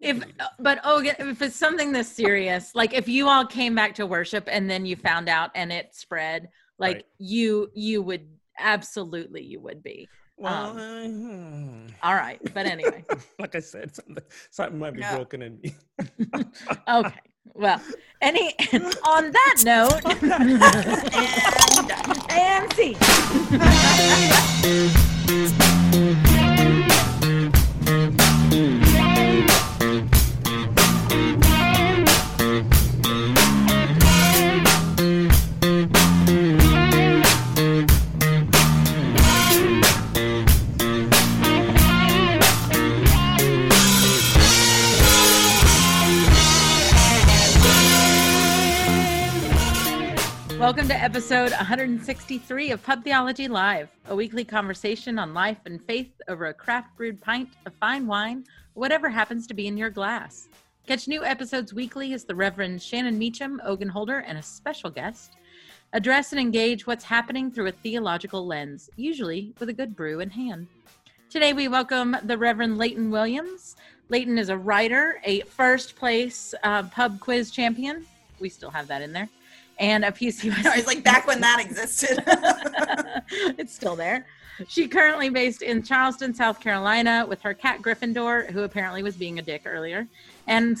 If it's something this serious, like if you all came back to worship and then you found out and it spread, like right. you would absolutely, you would be. Well, all right, but anyway. Like I said, something might be broken in me. Okay. Well, on that note, and see. Welcome to episode 163 of Pub Theology Live, a weekly conversation on life and faith over a craft-brewed pint of fine wine, whatever happens to be in your glass. Catch new episodes weekly as the Reverend Shannon Meacham Ogunholder and a special guest address and engage what's happening through a theological lens, usually with a good brew in hand. Today we welcome the Reverend Layton Williams. Layton is a writer, a first-place pub quiz champion. We still have that in there. And a PCYC. No, it's like back when that existed. It's still there. She currently based in Charleston, South Carolina with her cat Gryffindor, who apparently was being a dick earlier, and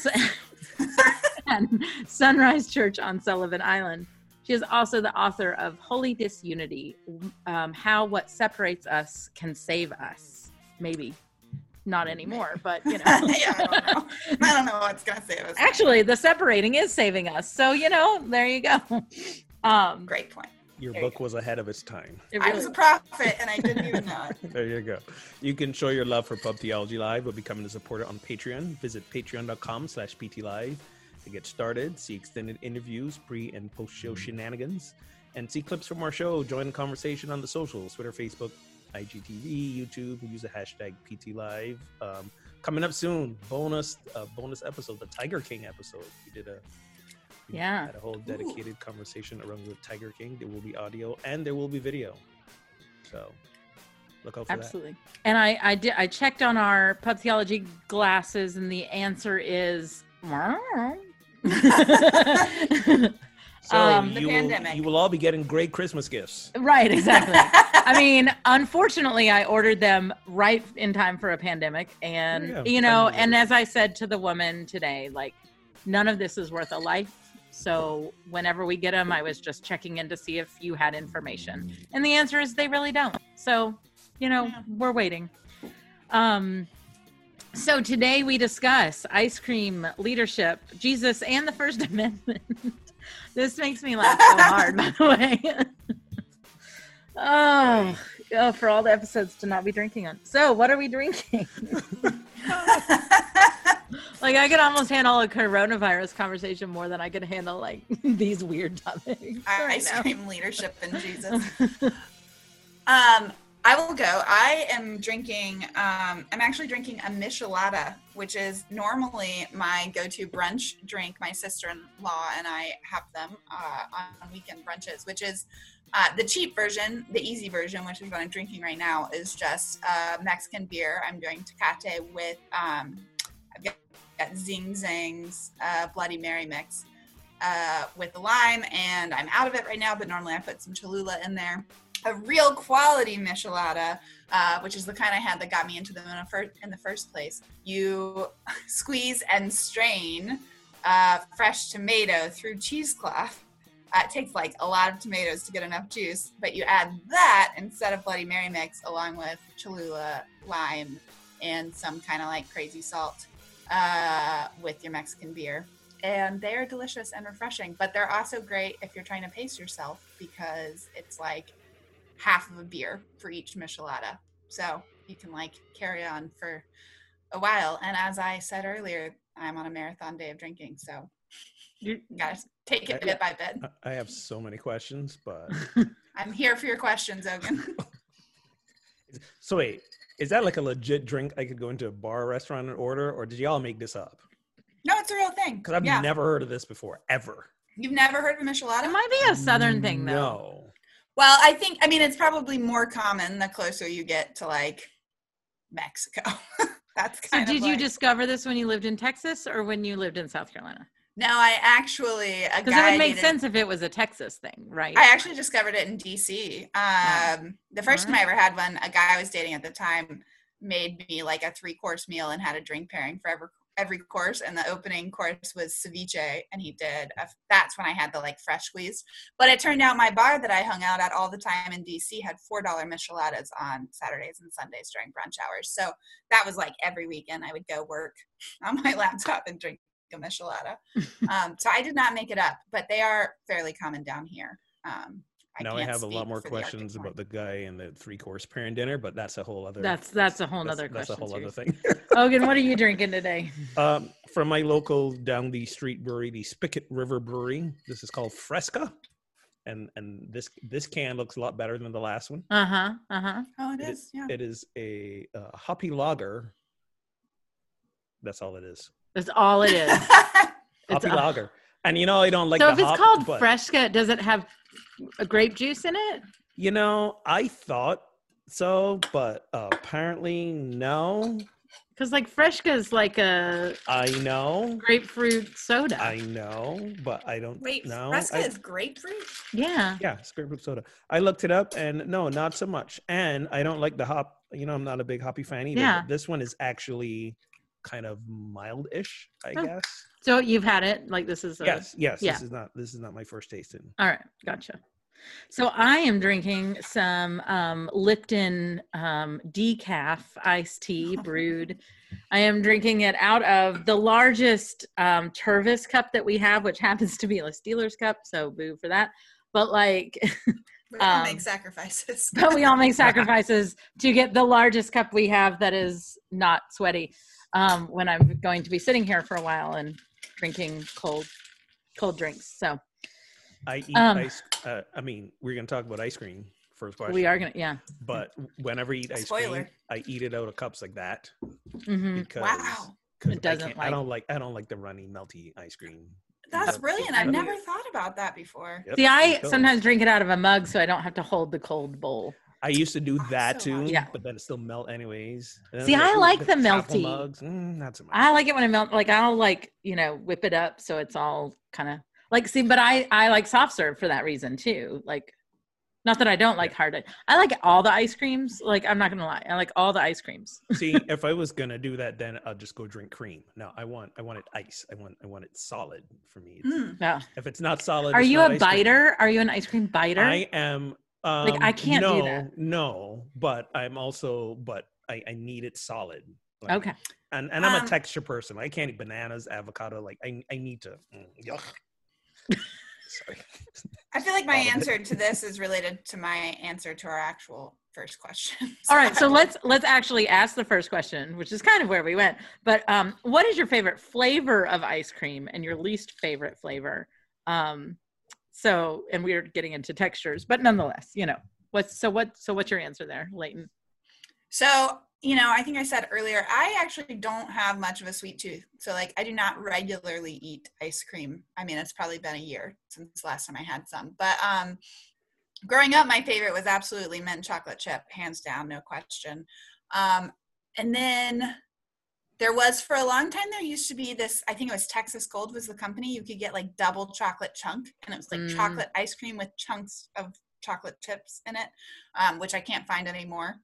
Sunrise Church on Sullivan Island. She is also the author of Holy Disunity, How What Separates Us Can Save Us. Maybe. Not anymore, but you know. Yeah, I don't know what's gonna save us. Actually, the separating is saving us, so you know, there you go. Great point. Your there book you was ahead of its time. It really I was a prophet, and I didn't even know it. There you go. You can show your love for Pub Theology Live by becoming a supporter on Patreon. Visit patreon.com/ptlive to get started. See extended interviews, pre and post show shenanigans, and see clips from our show. Join the conversation on the socials: Twitter, Facebook, IGTV, YouTube. Use the hashtag PTLive. Coming up soon, bonus episode, the Tiger King episode. We had a whole dedicated conversation around the Tiger King. There will be audio and there will be video. So look out for that. Absolutely. And I checked on our Pub Theology glasses, and the answer is So you will all be getting great Christmas gifts. Right, exactly. I mean, unfortunately, I ordered them right in time for a pandemic. And, you know, and as I said to the woman today, like, none of this is worth a life. So whenever we get them, I was just checking in to see if you had information. And the answer is they really don't. So, you know, we're waiting. So today we discuss ice cream, leadership, Jesus, and the First Amendment. This makes me laugh so hard, by the way. Oh, for all the episodes to not be drinking on. So, what are we drinking? Like, I could almost handle a coronavirus conversation more than I could handle, like, these weird topics. Ice cream, leadership, and Jesus. I will go. I am drinking, I'm actually drinking a Michelada, which is normally my go-to brunch drink. My sister-in-law and I have them on weekend brunches, which is the cheap version, the easy version, which is what I'm drinking right now, is just Mexican beer. I'm doing Tecate with, I've got Zing Zangs, Bloody Mary mix with the lime, and I'm out of it right now, but normally I put some Cholula in there. A real quality Michelada, which is the kind I had that got me into them in the first place. You squeeze and strain fresh tomato through cheesecloth. It takes like a lot of tomatoes to get enough juice, but you add that instead of Bloody Mary mix along with Cholula, lime, and some kind of like crazy salt with your Mexican beer. And they are delicious and refreshing, but they're also great if you're trying to pace yourself because it's like half of a beer for each Michelada. So you can like carry on for a while. And as I said earlier, I'm on a marathon day of drinking. So you gotta take it bit by bit. I have so many questions, but. I'm here for your questions, Ogun. So wait, is that like a legit drink I could go into a bar or restaurant and order, or did y'all make this up? No, it's a real thing. Because I've never heard of this before, ever. You've never heard of a Michelada? It might be a Southern thing though. No. Well, I mean, it's probably more common the closer you get to, like, Mexico. That's kind so of did like, you discover this when you lived in Texas or when you lived in South Carolina? No, I actually, because it would make sense if it was a Texas thing, right? I actually discovered it in DC. The first time I ever had one, a guy I was dating at the time made me like a 3-course meal and had a drink pairing for every course, and the opening course was ceviche, and he did that's when I had the like fresh squeeze. But it turned out my bar that I hung out at all the time in DC had $4 Micheladas on Saturdays and Sundays during brunch hours, so that was like every weekend I would go work on my laptop and drink a Michelada. So I did not make it up, but they are fairly common down here. Now I have a lot more questions about the guy and the 3-course pairing dinner, but that's a whole other. That's a whole other question. That's a whole other thing. Ogun, what are you drinking today? From my local down the street brewery, the Spicket River Brewery. This is called Fresca, and this can looks a lot better than the last one. Oh, it is. Yeah. It is a hoppy lager. That's all it is. That's all it is. Hoppy lager. And you know, I don't like. So if it's called Fresca, does it have a grape juice in it? You know, I thought so, but apparently no. Because like Fresca is like a. I know. Grapefruit soda. I know, but I don't. Wait, no, Fresca is grapefruit? Yeah. Yeah, it's grapefruit soda. I looked it up, and no, not so much. And I don't like the hop. You know, I'm not a big hoppy fan either. Yeah. But this one is actually kind of mild-ish, I guess. So you've had it, like this is a, yes. Yeah. This is not my first tasting. All right, gotcha. So I am drinking some Lipton decaf iced tea brewed. I am drinking it out of the largest Tervis cup that we have, which happens to be a Steelers cup. So boo for that. But like, we all make sacrifices. But we all make sacrifices to get the largest cup we have that is not sweaty. When I'm going to be sitting here for a while and drinking cold drinks. So I eat ice. I mean, we're going to talk about ice cream first question. We are going to, yeah. But whenever I eat ice cream, I eat it out of cups like that. Mm-hmm. Because, wow. It doesn't I don't like the runny, melty ice cream. That's brilliant. I've never thought about that before. Yep. See, I sometimes drink it out of a mug so I don't have to hold the cold bowl. I used to do that too, yeah. But then it still melt anyways. See, I like the melty. Not so much. I like it when it melts. Like I'll like, you know, whip it up so it's all kind of like. See, but I like soft serve for that reason too. Like, not that I don't like hard. I like all the ice creams. Like I'm not gonna lie, I like all the ice creams. See, if I was gonna do that, then I'll just go drink cream. No, I want it ice. I want it solid for me. No. If it's not solid, are you a biter? Are you an ice cream biter? I am. Like I can't do that. No, but I'm also, but I need it solid. Like, okay. And I'm a texture person. I can't eat bananas, avocado. Like I need to. Sorry. I feel like my answer to this is related to my answer to our actual first question. So all right. So let's actually ask the first question, which is kind of where we went, but what is your favorite flavor of ice cream and your least favorite flavor? So, and we're getting into textures, but nonetheless, you know, what's your answer there, Layton? So, you know, I think I said earlier, I actually don't have much of a sweet tooth. So like, I do not regularly eat ice cream. I mean, it's probably been a year since the last time I had some, but, growing up, my favorite was absolutely mint chocolate chip, hands down, no question. And then there was, for a long time, there used to be this, I think it was Texas Gold was the company. You could get like double chocolate chunk, and it was like chocolate ice cream with chunks of chocolate chips in it, which I can't find anymore.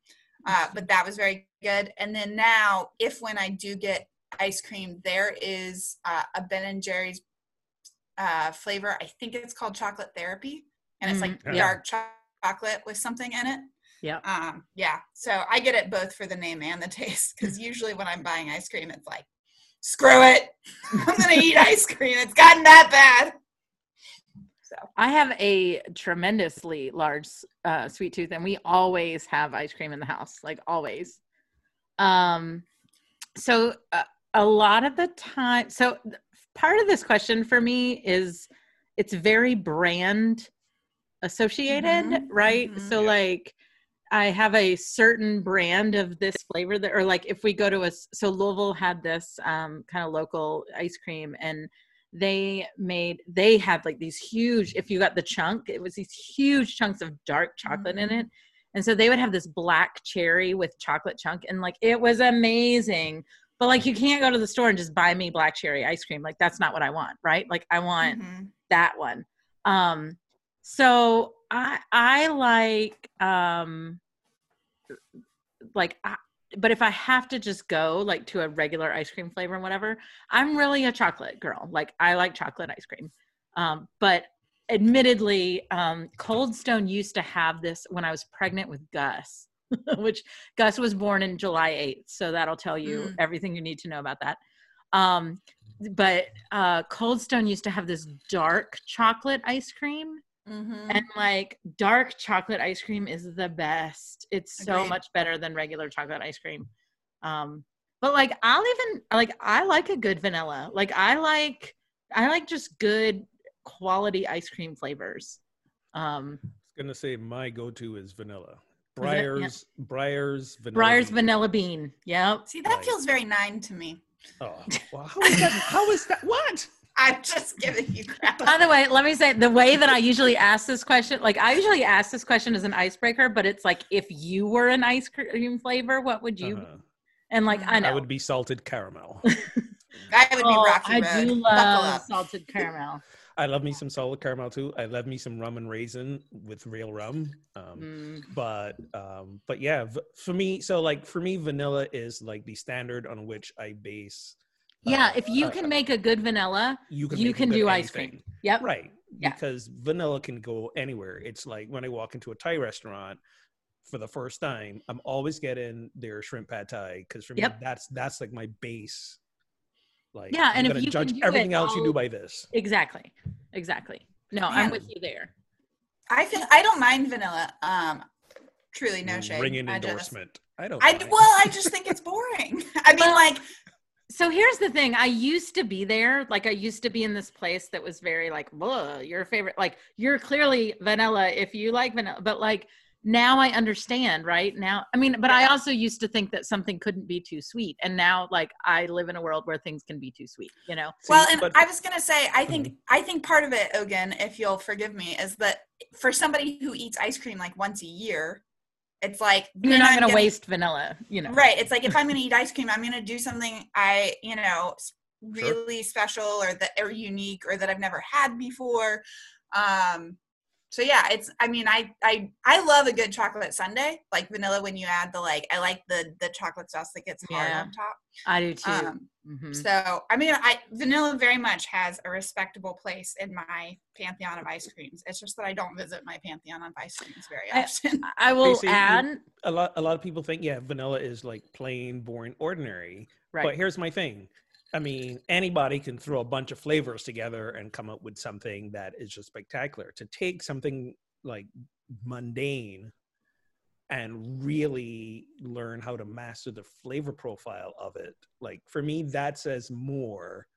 But that was very good. And then now, when I do get ice cream, there is a Ben and Jerry's flavor. I think it's called Chocolate Therapy. And it's like dark chocolate with something in it. Yeah. Yeah. So I get it both for the name and the taste, because usually when I'm buying ice cream, it's like, screw it, I'm gonna eat ice cream. It's gotten that bad. So I have a tremendously large sweet tooth, and we always have ice cream in the house, like always. So a lot of the time, so part of this question for me is it's very brand associated, right? Mm-hmm. So like, I have a certain brand of this flavor that, or like if we go to so Louisville had this kind of local ice cream, and they had like these huge, if you got the chunk, it was these huge chunks of dark chocolate in it. And so they would have this black cherry with chocolate chunk, and like, it was amazing. But like, you can't go to the store and just buy me black cherry ice cream. Like, that's not what I want, right? Like, I want that one. So I like, but if I have to just go like to a regular ice cream flavor and whatever, I'm really a chocolate girl. Like, I like chocolate ice cream. But admittedly, Cold Stone used to have this when I was pregnant with Gus, which Gus was born in July 8th. So that'll tell you everything you need to know about that. But Cold Stone used to have this dark chocolate ice cream. And like, dark chocolate ice cream is the best. It's so much better than regular chocolate ice cream. But like, I'll even like, I like a good vanilla. Like, I like just good quality ice cream flavors. I was going to say my go-to is vanilla. Breyers vanilla bean. Yep. See, that feels very nine to me. Oh, well, how is that? What? I'm just giving you crap. By the way, let me say, the way that I usually ask this question, like, I usually ask this question as an icebreaker, but it's like, if you were an ice cream flavor, what would you be? And like, I know. I would be salted caramel. I would be Rocky Road. I do love salted caramel. I love me some salted caramel too. I love me some rum and raisin with real rum. But yeah, for me, so like, for me, vanilla is like the standard on which I base. Yeah, if you can make a good vanilla, you can do ice cream. Yep. Right. Yeah. Because vanilla can go anywhere. It's like when I walk into a Thai restaurant for the first time, I'm always getting their shrimp pad Thai, because for me, that's like my base. Like, yeah, and I'm if you judge can do everything else you do by this. Exactly. No, man. I'm with you there. I don't mind vanilla. Truly, no shade. Ringing endorsement. I don't mind. Well, I just think it's boring. I mean, like. So here's the thing. I used to be there. Like, I used to be in this place that was very like, your favorite, like, you're clearly vanilla if you like vanilla, but like, now I understand right now. I mean, but I also used to think that something couldn't be too sweet. And now, like, I live in a world where things can be too sweet, you know? Well, and I was going to say, I think part of it, Ogun, if you'll forgive me, is that for somebody who eats ice cream like once a year, it's like, you're not going to waste vanilla, you know? Right. It's like, if I'm going to eat ice cream, I'm going to do something really special or unique or that I've never had before. So yeah, it's, I mean, I love a good chocolate sundae, like vanilla when you add the, like, I like the chocolate sauce that gets hard on top. I do too. So, I mean, vanilla very much has a respectable place in my pantheon of ice creams. It's just that I don't visit my pantheon of ice creams very often. I will basically add. A lot of people think, vanilla is like plain, boring, ordinary. Right. But here's my thing. I mean, anybody can throw a bunch of flavors together and come up with something that is just spectacular. To take something like mundane and really learn how to master the flavor profile of it. Like, for me, that says more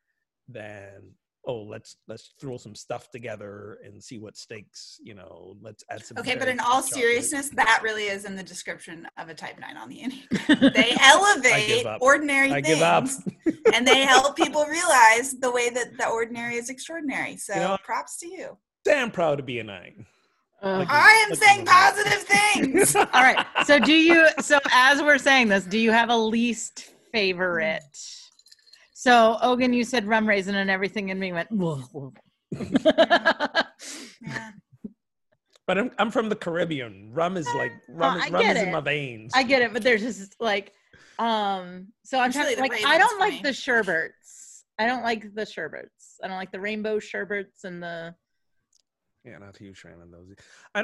than, oh, let's throw some stuff together and see what sticks, you know, let's add some. Okay, but in all seriousness, that really is in the description of a type 9 on the Enneagram. They elevate ordinary things. I give up. And they help people realize the way that the ordinary is extraordinary. So, you know, props to you. Damn proud to be a 9. I am saying positive things. All right. So as we're saying this, do you have a least favorite? So Ogun, you said rum raisin and everything in me went, whoa. Yeah. But I'm from the Caribbean. Rum is in my veins. I get it, but there's just like, so I'm trying to, like, I don't like the sherbets. I don't like the rainbow sherbets and the. Yeah, not to you, Shannon. Those. I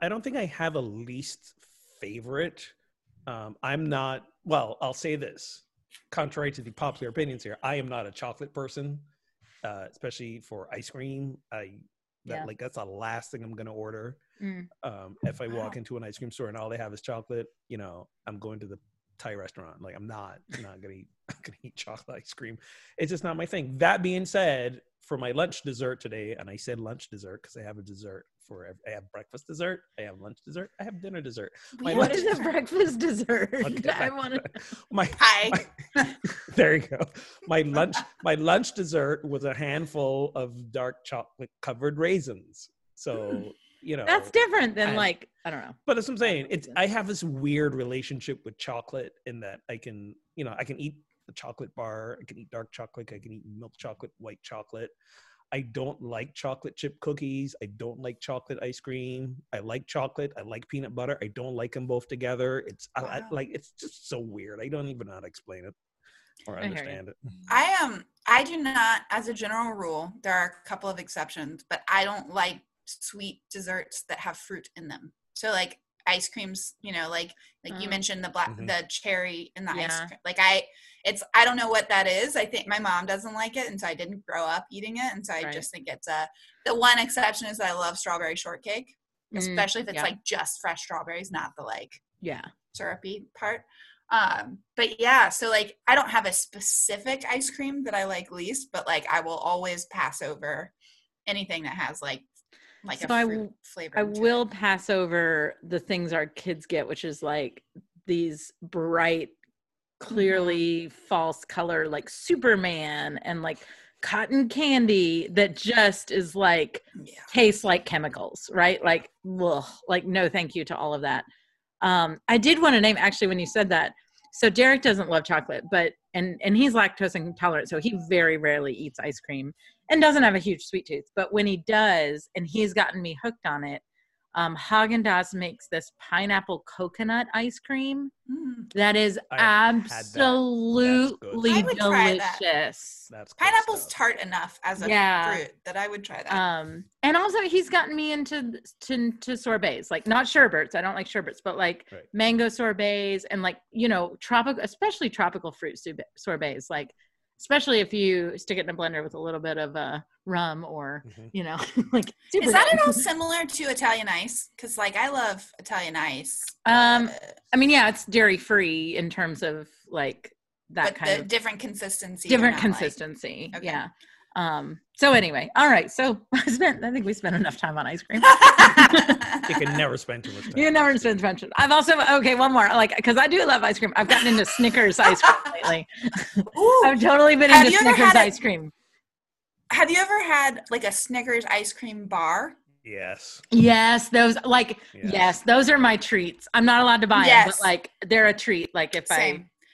don't think I have a least favorite. I'm not. Well, I'll say this. Contrary to the popular opinions here, I am not a chocolate person, especially for ice cream. Like, that's the last thing I'm gonna order. If I walk into an ice cream store and all they have is chocolate, you know, I'm going to the Thai restaurant. Like, I'm not gonna eat chocolate ice cream. It's just not my thing. That being said, for my lunch dessert today, and I said lunch dessert because I have a dessert I have breakfast dessert, I have lunch dessert, I have dinner dessert. What is a breakfast dessert? Okay, I want to. There you go. My lunch dessert was a handful of dark chocolate covered raisins. So you know. That's different than like, I don't know. But that's what I'm saying. It's, I have this weird relationship with chocolate in that I can, you know, I can eat a chocolate bar. I can eat dark chocolate. I can eat milk chocolate, white chocolate. I don't like chocolate chip cookies. I don't like chocolate ice cream. I like chocolate. I like peanut butter. I don't like them both together. It's wow. I like, it's just so weird. I don't even know how to explain it or understand it. I do not, as a general rule, there are a couple of exceptions, but I don't like sweet desserts that have fruit in them. So like ice creams, you know, like you mentioned the black, the cherry in the ice cream. Like I don't know what that is. I think my mom doesn't like it. And so I didn't grow up eating it. And so I just think it's the one exception is that I love strawberry shortcake, especially if it's like just fresh strawberries, not the like syrupy part. But yeah, so like, I don't have a specific ice cream that I like least, but like, I will always pass over anything that has like so a fruit flavor. I will pass over the things our kids get, which is like these bright, clearly false color, like Superman and like cotton candy that just is like, tastes like chemicals, right? Like, ugh, like no, thank you to all of that. I did want to name actually when you said that. So Derek doesn't love chocolate, but and he's lactose intolerant, so he very rarely eats ice cream and doesn't have a huge sweet tooth. But when he does, and he's gotten me hooked on it, Haagen-Dazs makes this pineapple coconut ice cream that is absolutely delicious. That's pineapple's tart enough as a fruit that I would try that. And also he's gotten me into to sorbets, like not sherbets. I don't like sherbets, but like mango sorbets and like, you know, tropical, especially tropical fruit sorbets, like especially if you stick it in a blender with a little bit of rum or, you know, like. Is that at all similar to Italian ice? Because like I love Italian ice. I mean, yeah, it's dairy free in terms of like that kind of. But the different consistency. Different consistency, like. Yeah. So anyway, all right. So I think we spent enough time on ice cream. You can never spend too much time. You never spend too much time. I've also, okay, one more. Like, because I do love ice cream. I've gotten into Snickers ice cream lately. Ooh, I've totally been into Snickers ice cream. Have you ever had like a Snickers ice cream bar? Yes. Those like, yes, those are my treats. I'm not allowed to buy them, but like they're a treat. Like if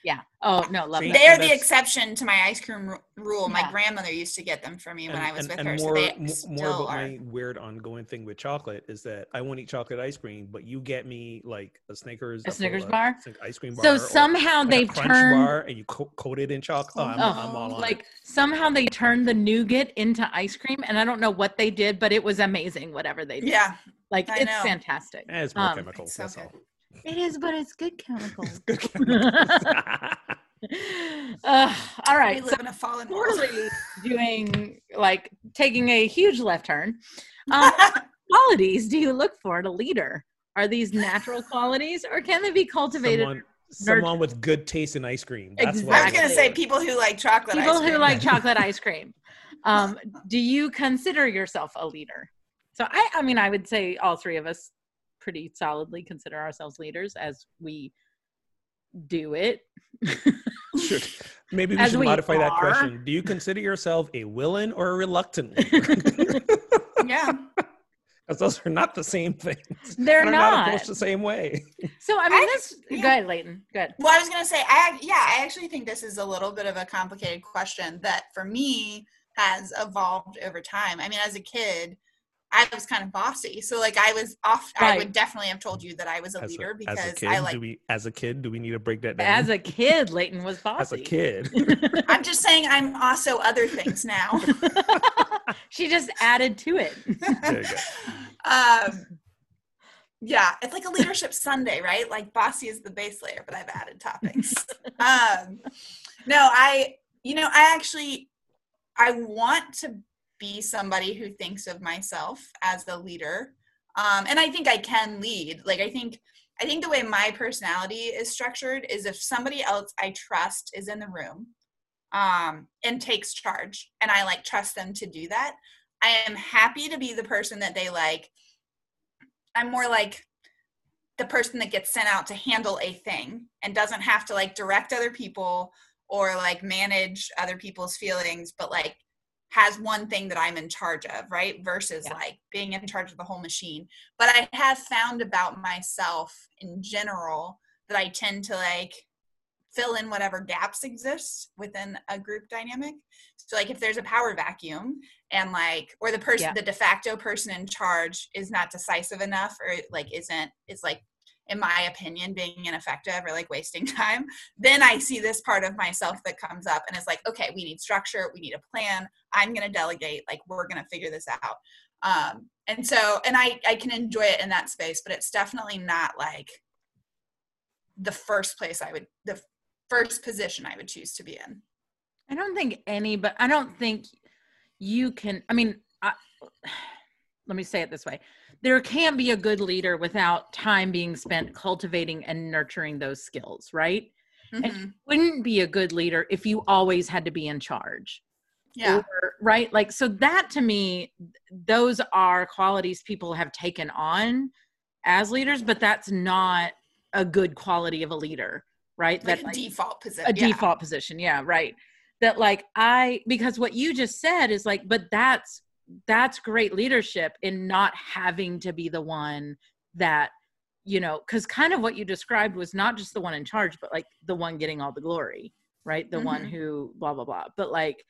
yeah. Oh, no, love them. They are the exception to my ice cream rule. My grandmother used to get them for me when I was with her. More, so they more about my weird ongoing thing with chocolate is that I won't eat chocolate ice cream, but you get me like a Snickers bar, like ice cream bar. So somehow like they've turned bar and you coat it in chocolate. I'm all on like it. Somehow they turned the nougat into ice cream, and I don't know what they did, but it was amazing. Whatever they did, like I know. Fantastic. And it's more chemicals. It's so that's all. It is, but it's good chemicals. All right. We live in a fallen world. Doing like taking a huge left turn. Qualities do you look for in a leader? Are these natural qualities, or can they be cultivated? Someone with good taste in ice cream. That's exactly. What I was going to say people who like chocolate. People ice cream. Who like chocolate ice cream. Do you consider yourself a leader? So I mean, I would say all three of us pretty solidly consider ourselves leaders as we do it. Sure. Maybe we should modify that question. Do you consider yourself a willing or a reluctant leader? Yeah. Because those are not the same things. They're not approached the same way. So, I mean, go ahead, Layton. Go ahead. Well, I was going to say, I actually think this is a little bit of a complicated question that for me has evolved over time. I mean, as a kid, I was kind of bossy. So like I was off. Right. I would definitely have told you that I was a leader because I like. As a kid, do we need to break that down? As a kid, Layton was bossy. As a kid. I'm just saying I'm also other things now. She just added to it. There you go. Yeah. It's like a leadership Sunday, right? Like bossy is the base layer, but I've added toppings. I want to be somebody who thinks of myself as the leader. And I think I can lead. Like, I think the way my personality is structured is if somebody else I trust is in the room and takes charge and I like trust them to do that, I am happy to be the person that they like. I'm more like the person that gets sent out to handle a thing and doesn't have to like direct other people or like manage other people's feelings, but like has one thing that I'm in charge of, right? Versus like being in charge of the whole machine. But I have found about myself in general that I tend to like fill in whatever gaps exist within a group dynamic. So like if there's a power vacuum and like, or the person, the de facto person in charge is not decisive enough, or like isn't, it's like, in my opinion, being ineffective or like wasting time, then I see this part of myself that comes up and is like, okay, we need structure. We need a plan. I'm going to delegate. Like, we're going to figure this out. And so, and I can enjoy it in that space, but it's definitely not like the first place I would, the first position I would choose to be in. I don't think any, but I don't think you can, I mean, let me say it this way. There can't be a good leader without time being spent cultivating and nurturing those skills, right? Mm-hmm. And you wouldn't be a good leader if you always had to be in charge. Yeah. Or, right? Like, so that to me, those are qualities people have taken on as leaders, but that's not a good quality of a leader, right? Like that, default position. Default position. Yeah. Right. That like, because what you just said is like, but that's great leadership in not having to be the one that, you know, because kind of what you described was not just the one in charge, but like the one getting all the glory, right? The one who blah, blah, blah. But like,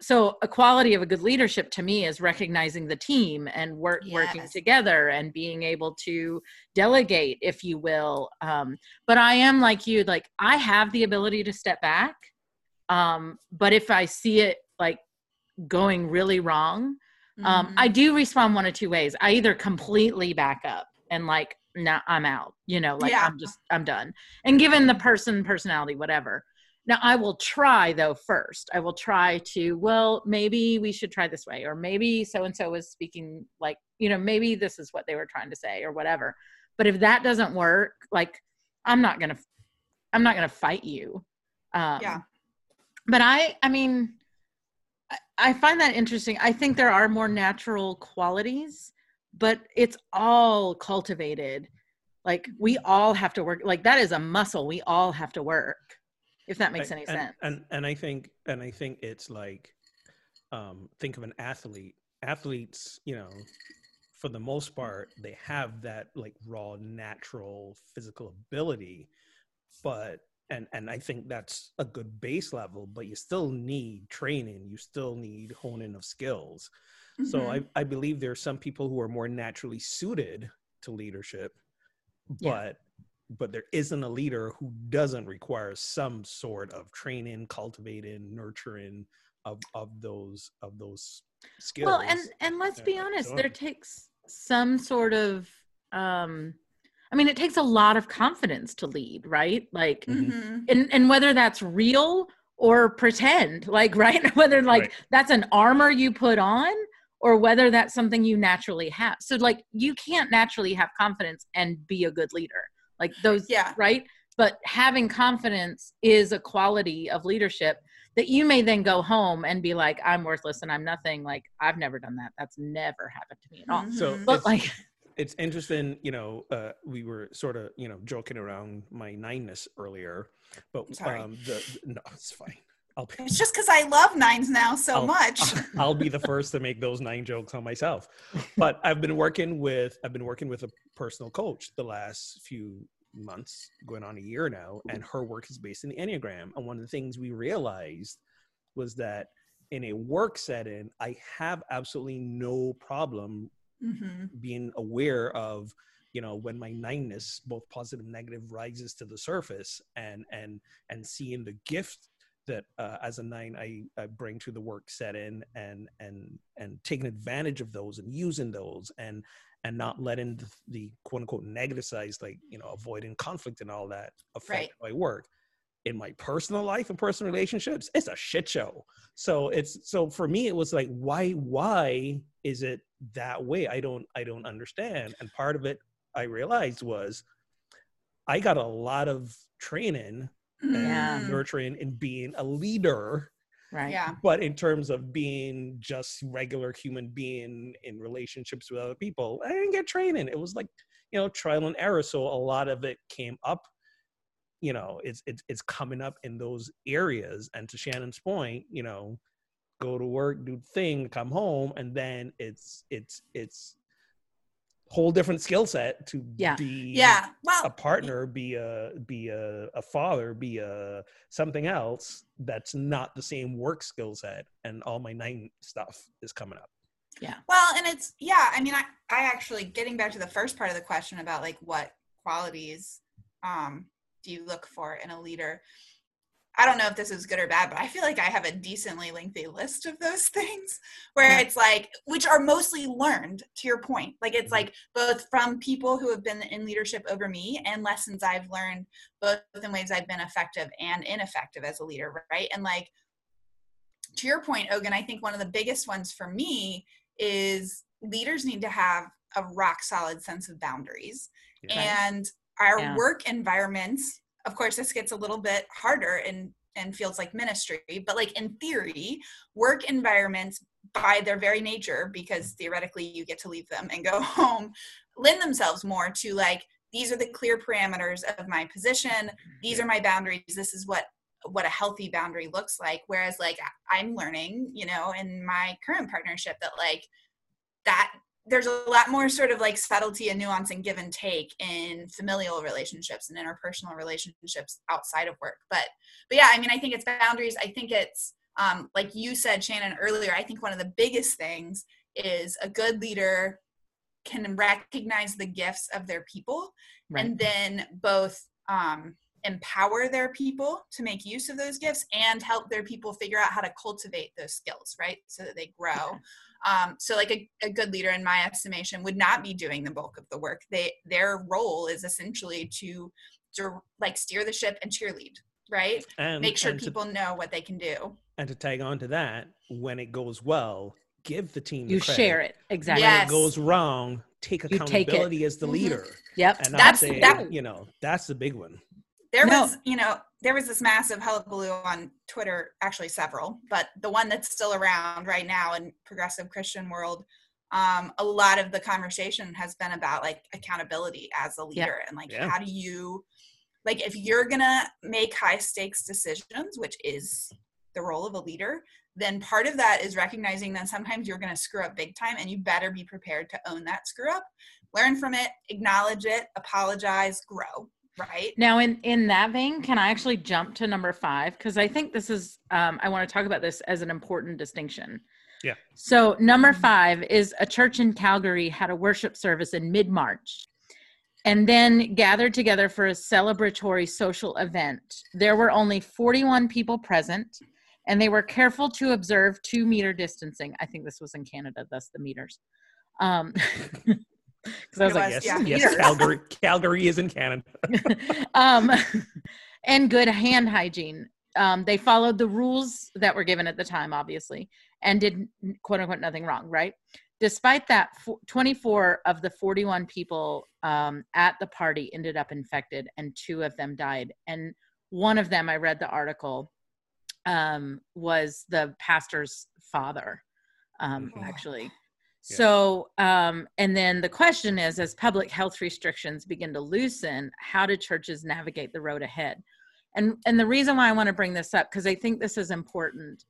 so a quality of a good leadership to me is recognizing the team and working together and being able to delegate, if you will. But I am like you, like I have the ability to step back. But if I see it like, going really wrong, I do respond one of two ways. I either completely back up and like, nah, I'm out, you know, like I'm done. And given the personality, whatever. Now I will try though first. I will try to, well, maybe we should try this way, or maybe so-and-so was speaking like, you know, maybe this is what they were trying to say or whatever. But if that doesn't work, like I'm not going to fight you. But I mean, I find that interesting. I think there are more natural qualities, but it's all cultivated. Like we all have to work. Like that is a muscle we all have to work, if that makes any sense. And I think it's like, think of an athlete. Athletes, you know, for the most part, they have that like raw, natural physical ability, but And I think that's a good base level, but you still need training. You still need honing of skills. Mm-hmm. So I believe there are some people who are more naturally suited to leadership, but there isn't a leader who doesn't require some sort of training, cultivating, nurturing of those skills. Well, and let's be honest, there takes some sort of it takes a lot of confidence to lead, right? Like, and whether that's real or pretend, like, right? Whether like that's an armor you put on or whether that's something you naturally have. So like, you can't naturally have confidence and be a good leader. Like those, right? But having confidence is a quality of leadership that you may then go home and be like, I'm worthless and I'm nothing. Like, I've never done that. That's never happened to me at all. So, but like... It's interesting, you know, we were sort of, you know, joking around my nineness earlier, but no, it's fine. It's just because I love nines now so much. I'll be the first to make those nine jokes on myself. But I've been working with a personal coach the last few months, going on a year now, and her work is based in the Enneagram. And one of the things we realized was that in a work setting, I have absolutely no problem being aware of, you know, when my nineness, both positive and negative, rises to the surface, and seeing the gift that as a nine I bring to the work setting, and taking advantage of those and using those, and not letting the quote unquote negative sides, like, you know, avoiding conflict and all that, affect my work. In my personal life and personal relationships, it's a shit show. So for me, it was like, why is it that way? I don't understand. And part of it I realized was I got a lot of training and nurturing in being a leader. Right. Yeah. But in terms of being just regular human being in relationships with other people, I didn't get training. It was like, you know, trial and error. So a lot of it came up. You know, it's coming up in those areas. And to Shannon's point, you know, go to work, do the thing, come home, and then it's whole different skill set to be a partner, be a father, be something else that's not the same work skill set, and all my nine stuff is coming up. Yeah. Well, and it's, yeah, I mean, I actually, getting back to the first part of the question about like what qualities do you look for in a leader? I don't know if this is good or bad, but I feel like I have a decently lengthy list of those things where it's like, which are mostly learned, to your point. Like, it's like both from people who have been in leadership over me and lessons I've learned, both in ways I've been effective and ineffective as a leader, right? And like, to your point, Ogun, I think one of the biggest ones for me is leaders need to have a rock solid sense of boundaries. And our work environments, of course, this gets a little bit harder in fields like ministry, but like in theory, work environments by their very nature, because theoretically you get to leave them and go home, lend themselves more to like, these are the clear parameters of my position. These are my boundaries. This is what a healthy boundary looks like. Whereas like I'm learning, you know, in my current partnership that like that there's a lot more sort of like subtlety and nuance and give and take in familial relationships and interpersonal relationships outside of work. But yeah, I mean, I think it's boundaries. I think it's like you said, Shannon, earlier, I think one of the biggest things is a good leader can recognize the gifts of their people and then both empower their people to make use of those gifts and help their people figure out how to cultivate those skills, right? So that they grow. So like a good leader in my estimation would not be doing the bulk of the work. Their role is essentially to like steer the ship and cheerlead, right? And make sure people know what they can do. And to tag on to that, when it goes well, give the team the credit. Share it. Exactly. When it goes wrong, take accountability as the leader. Yep. And that's, I'll say, you know, that's the big one. There was this massive hullabaloo on Twitter, actually several, but the one that's still around right now in progressive Christian world, a lot of the conversation has been about like accountability as a leader and like, how do you, like, if you're going to make high stakes decisions, which is the role of a leader, then part of that is recognizing that sometimes you're going to screw up big time and you better be prepared to own that screw up, learn from it, acknowledge it, apologize, grow. Right. Now, in that vein, can I actually jump to number 5? Because I think this is, I want to talk about this as an important distinction. Yeah. So number 5 is a church in Calgary had a worship service in mid-March and then gathered together for a celebratory social event. There were only 41 people present and they were careful to observe 2-meter distancing. I think this was in Canada, thus the meters. Because I was like, yes, Calgary is in Canada. And good hand hygiene. They followed the rules that were given at the time, obviously, and did, quote unquote, nothing wrong, right? Despite that, 24 of the 41 people at the party ended up infected, and 2 of them died. And one of them, I read the article, was the pastor's father, actually. So, and then the question is, as public health restrictions begin to loosen, how do churches navigate the road ahead? And the reason why I want to bring this up, because I think this is important.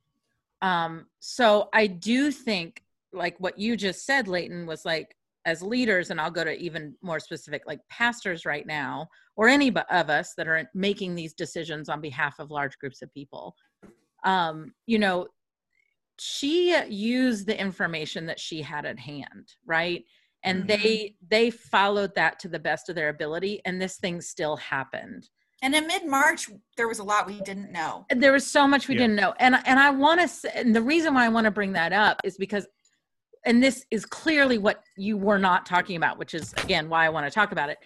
So I do think, like what you just said, Layton, was like, as leaders, and I'll go to even more specific, like pastors right now, or any of us that are making these decisions on behalf of large groups of people, you know, she used the information that she had at hand, right? And they followed that to the best of their ability, and this thing still happened. And in mid-March, there was a lot we didn't know. There was so much we didn't know. And I want to say, and the reason why I want to bring that up is because, and this is clearly what you were not talking about, which is, again, why I want to talk about it,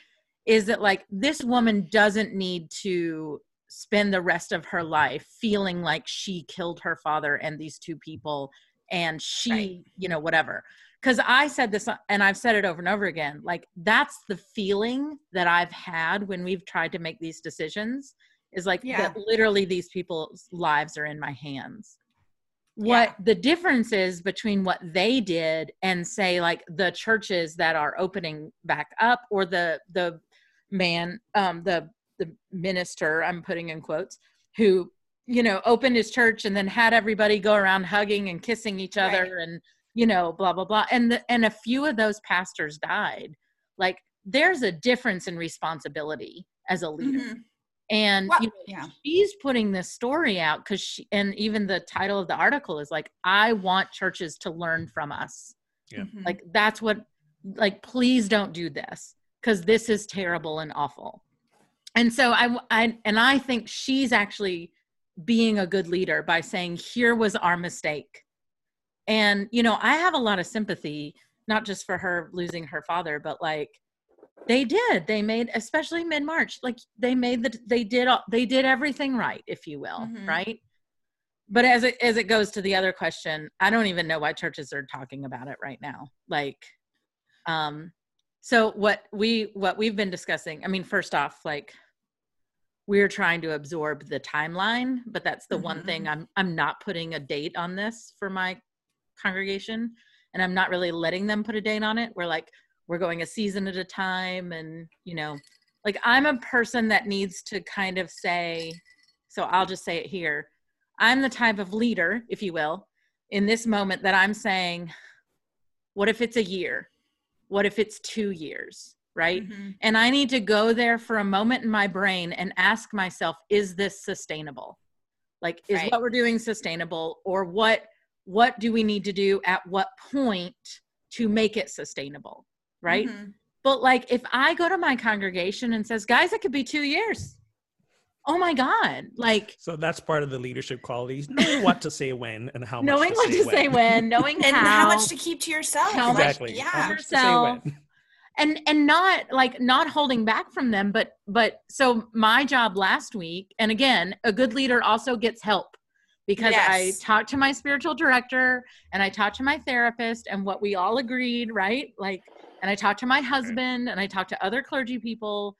is that like this woman doesn't need to spend the rest of her life feeling like she killed her father and these 2 people and she, you know, whatever. Cause I said this and I've said it over and over again. Like that's the feeling that I've had when we've tried to make these decisions is like that literally these people's lives are in my hands. What the difference is between what they did and say like the churches that are opening back up or the man, the minister, I'm putting in quotes, who you know, opened his church and then had everybody go around hugging and kissing each other, right, and, you know, blah, blah, blah. And and a few of those pastors died. Like, there's a difference in responsibility as a leader. Mm-hmm. And well, you know, yeah, she's putting this story out because she, and even the title of the article is like, I want churches to learn from us. Yeah. Mm-hmm. Like, that's what, like, please don't do this, because this is terrible and awful. And so I think she's actually being a good leader by saying, here was our mistake. And, you know, I have a lot of sympathy, not just for her losing her father, but like, they made, especially mid-March, like they did everything right, if you will. Mm-hmm. Right. But as it goes to the other question, I don't even know why churches are talking about it right now. Like, so what we've been discussing, I mean, first off, like, we're trying to absorb the timeline, but that's the mm-hmm. one thing I'm not putting a date on this for my congregation, and I'm not really letting them put a date on it. We're like, we're going a season at a time. And, you know, like, I'm a person that needs to kind of say, so I'll just say it here. I'm the type of leader, if you will, in this moment that I'm saying, what if it's a year? What if it's 2 years? Right. Mm-hmm. And I need to go there for a moment in my brain and ask myself, is this sustainable? Like, is right. what we're doing sustainable, or what do we need to do at what point to make it sustainable? Right. Mm-hmm. But like, if I go to my congregation and says, guys, it could be 2 years. Oh my God. Like, so that's part of the leadership qualities, knowing what to say when and how much. Knowing what to say when, knowing and how much to keep to yourself. Exactly. Much, yeah. How much to say when. And not like, not holding back from them, but so my job last week, and again, a good leader also gets help, because yes. I talked to my spiritual director and I talked to my therapist and what we all agreed, right? Like, and I talked to my husband and I talked to other clergy people,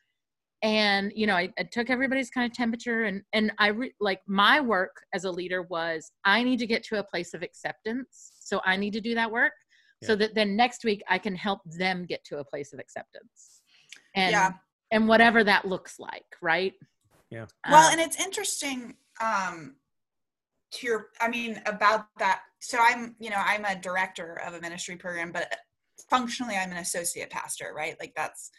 and, you know, I took everybody's kind of temperature, and like, my work as a leader was, I need to get to a place of acceptance. So I need to do that work yeah. so that then next week I can help them get to a place of acceptance, and, yeah. and whatever that looks like. Right. Yeah. Well, and it's interesting, about that. So I'm a director of a ministry program, but functionally I'm an associate pastor, right? Like, that's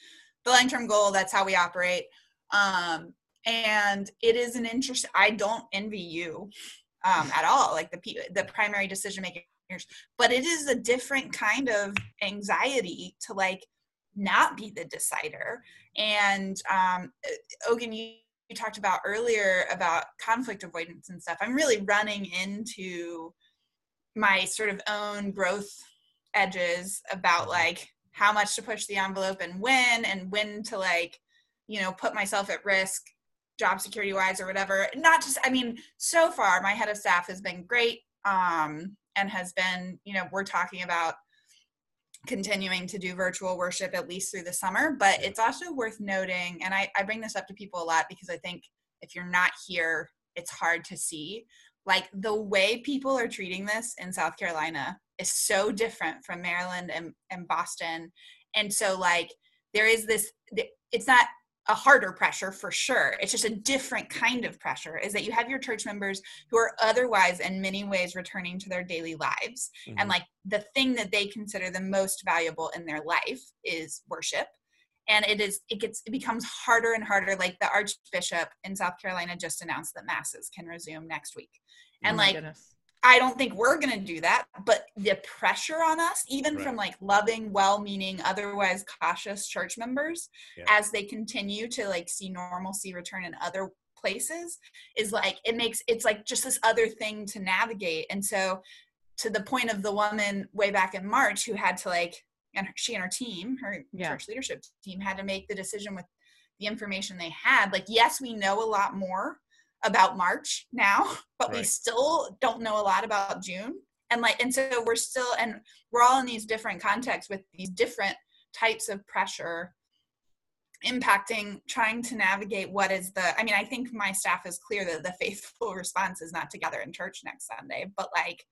the long-term goal. That's how we operate. And it is an interest. I don't envy you, at all, like the primary decision-makers, but it is a different kind of anxiety to, like, not be the decider. And, Ogun, you talked about earlier about conflict avoidance and stuff. I'm really running into my sort of own growth edges about, like, how much to push the envelope and when to, like, you know, put myself at risk job security wise or whatever. Not just, I mean, so far my head of staff has been great, and has been, you know, we're talking about continuing to do virtual worship at least through the summer, but it's also worth noting, and I bring this up to people a lot because I think if you're not here, it's hard to see, like, the way people are treating this in South Carolina is so different from Maryland and Boston. And so, like, there is this, it's not a harder pressure for sure. It's just a different kind of pressure, is that you have your church members who are otherwise in many ways returning to their daily lives. Mm-hmm. And, like, the thing that they consider the most valuable in their life is worship. And it becomes harder and harder. Like, the Archbishop in South Carolina just announced that masses can resume next week. And goodness. I don't think we're going to do that, but the pressure on us, even right. from, like, loving, well-meaning, otherwise cautious church members, yeah. as they continue to, like, see normalcy return in other places, is, like, it's like just this other thing to navigate. And so, to the point of the woman way back in March who had to, like, and she and her team, her yeah. church leadership team, had to make the decision with the information they had. Like, yes, we know a lot more about March now, but right. we still don't know a lot about June. And, like, and so we're all in these different contexts with these different types of pressure impacting, trying to navigate what is the, I mean, I think my staff is clear that the faithful response is not to gather in church next Sunday, but, like,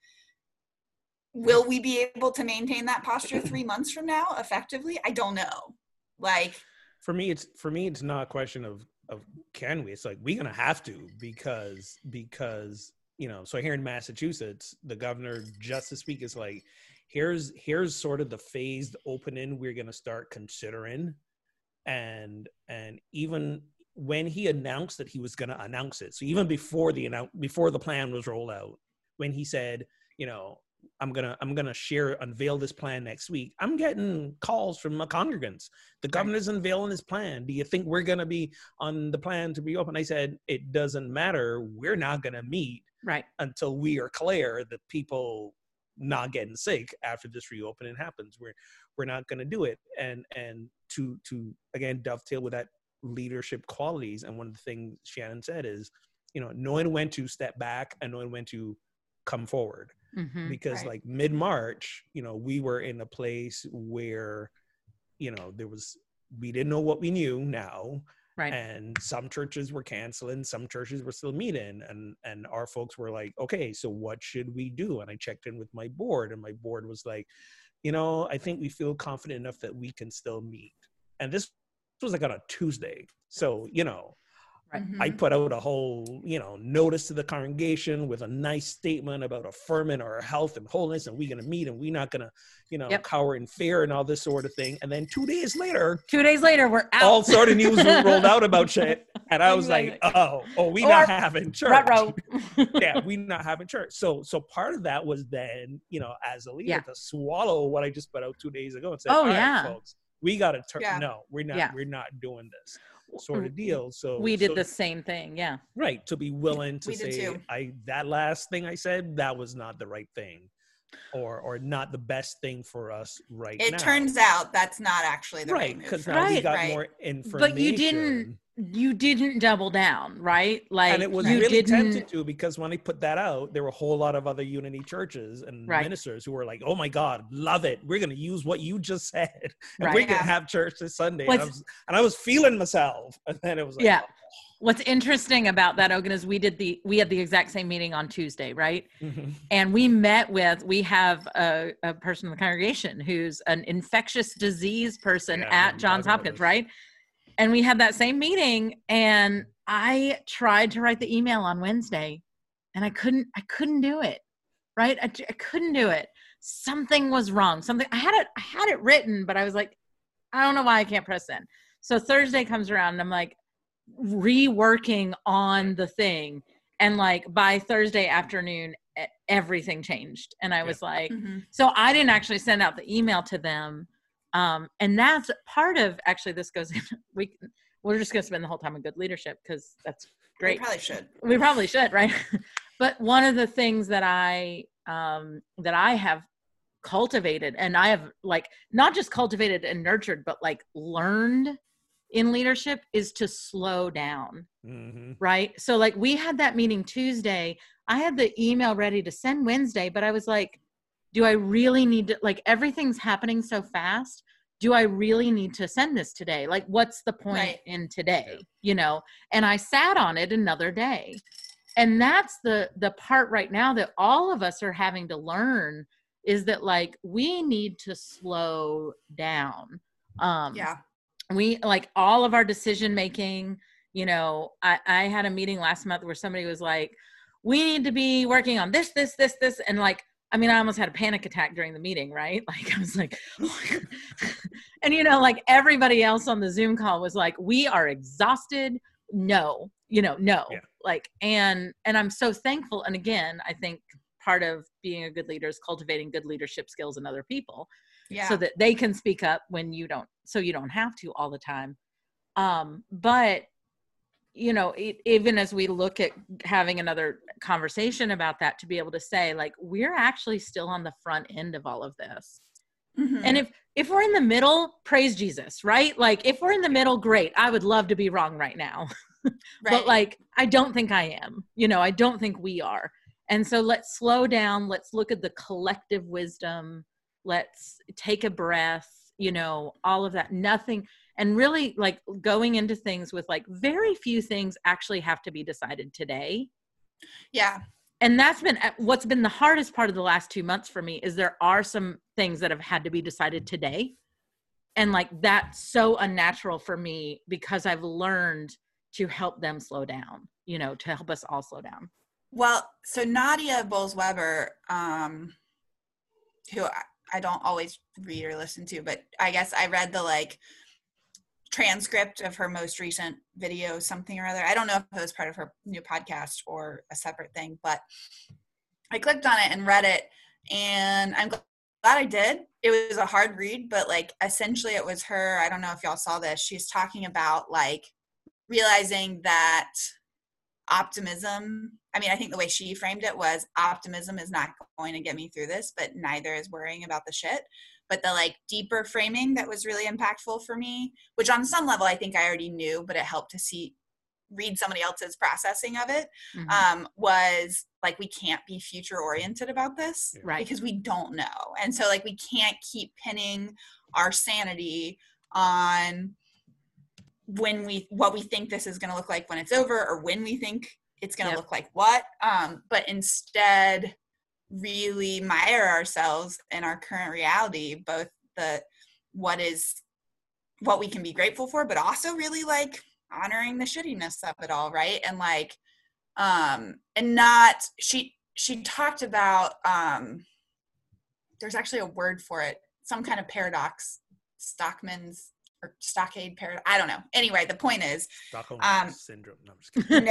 will we be able to maintain that posture 3 months from now effectively? I don't know. Like, for me, it's not a question of of can we? It's like, we're going to have to, because, you know, so here in Massachusetts, the governor just this week is like, here's sort of the phased opening we're going to start considering. And even when he announced that he was going to announce it, so even before the plan was rolled out, when he said, you know, I'm gonna unveil this plan next week, I'm getting calls from my congregants. The governor's unveiling his plan. Do you think we're gonna be on the plan to reopen? I said, it doesn't matter. We're not gonna meet until we are clear that people not getting sick after this reopening happens. We're not gonna do it. And to again dovetail with that leadership qualities. And one of the things Shannon said is, you know, knowing when to step back and knowing when to come forward. Mm-hmm, because like mid-March, you know, we were in a place where, you know, we didn't know what we knew now. Right. And some churches were canceling, some churches were still meeting. And our folks were like, okay, so what should we do? And I checked in with my board, and my board was like, you know, I think we feel confident enough that we can still meet. And this was like on a Tuesday. So, you know, I put out a whole, you know, notice to the congregation with a nice statement about affirming our health and wholeness, and we're going to meet, and we're not going to, you know, cower in fear and all this sort of thing. And then two days later, we're out. All sort of news rolled out about shit. And I was like, we not having church. We not having church. So part of that was then, you know, as a leader to swallow what I just put out 2 days ago and say, all right, folks, we got to turn. No, we're not doing this sort of deal. So we did the same thing. Yeah. Right. To be willing to say, that last thing I said, that was not the right thing or not the best thing for us right now. It turns out that's not actually the right move. Because now we got more information. But you didn't double down, right? Like, and it was really tempted to, because when I put that out, there were a whole lot of other Unity churches and ministers who were like, oh my God, love it. We're going to use what you just said. And we're going to have church this Sunday. And I was feeling myself. And then it was like, What's interesting about that, Ogun, is we had the exact same meeting on Tuesday, right? Mm-hmm. And we have a person in the congregation who's an infectious disease person at Johns Hopkins, right? And we had that same meeting, and I tried to write the email on Wednesday, and I couldn't do it. Right. I couldn't do it. Something was wrong. I had it written, but I was like, I don't know why I can't press send. So Thursday comes around and I'm like reworking on the thing. And like by Thursday afternoon, everything changed. And I was like, so I didn't actually send out the email to them. And that's part of, actually, this goes, we're just going to spend the whole time on good leadership, because that's great. We probably should. Right. But one of the things that I have cultivated, and I have like, not just cultivated and nurtured, but like learned in leadership, is to slow down. Mm-hmm. Right. So like we had that meeting Tuesday, I had the email ready to send Wednesday, but I was like, do I really need to, like, everything's happening so fast. Do I really need to send this today? Like, what's the point in today, you know? And I sat on it another day. And that's the part right now that all of us are having to learn, is that like, we need to slow down. We like all of our decision-making, you know, I had a meeting last month where somebody was like, we need to be working on this. And like, I mean, I almost had a panic attack during the meeting, right? Like I was like, oh my God. And you know, like everybody else on the Zoom call was like, we are exhausted. No. Yeah. Like, and I'm so thankful. And again, I think part of being a good leader is cultivating good leadership skills in other people so that they can speak up when you don't, so you don't have to all the time. But you know, even as we look at having another conversation about that, to be able to say, like, we're actually still on the front end of all of this. Mm-hmm. And if we're in the middle, praise Jesus, right? Like, if we're in the middle, great. I would love to be wrong right now. But like, I don't think I am. You know, I don't think we are. And so let's slow down. Let's look at the collective wisdom. Let's take a breath, you know, all of that. Nothing. And really like going into things with like very few things actually have to be decided today. Yeah. And that's been what's been the hardest part of the last 2 months for me, is there are some things that have had to be decided today. And like that's so unnatural for me, because I've learned to help them slow down, you know, to help us all slow down. Well, so Nadia Bolz-Weber, who I don't always read or listen to, but I guess I read the like transcript of her most recent video, something or other. I don't know if it was part of her new podcast or a separate thing, but I clicked on it and read it, and I'm glad I did. It was a hard read, but like essentially it was her, I don't know if y'all saw this, she's talking about like realizing that optimism, I mean, I think the way she framed it was optimism is not going to get me through this, but neither is worrying about the shit. But the like deeper framing that was really impactful for me, which on some level I think I already knew, but it helped to read somebody else's processing of it, was like, we can't be future oriented about this, right? Because we don't know. And so like, we can't keep pinning our sanity on when what we think this is going to look like when it's over, or when we think it's going to look like what, but instead really mire ourselves in our current reality, both the what we can be grateful for, but also really like honoring the shittiness of it all, right? And like and not she talked about there's actually a word for it, some kind of paradox, Stockman's or stockade paradox, I don't know. Anyway, the point is Stockholm syndrome. No, I'm just kidding.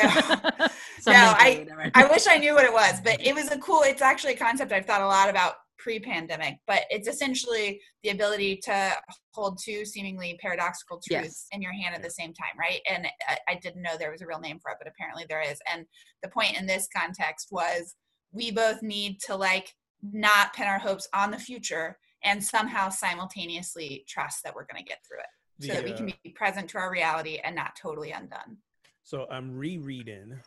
I wish I knew what it was, but it was it's actually a concept I've thought a lot about pre-pandemic, but it's essentially the ability to hold two seemingly paradoxical truths in your hand at the same time, right? And I didn't know there was a real name for it, but apparently there is. And the point in this context was we both need to like not pin our hopes on the future and somehow simultaneously trust that we're going to get through it, so that we can be present to our reality and not totally undone. So I'm rereading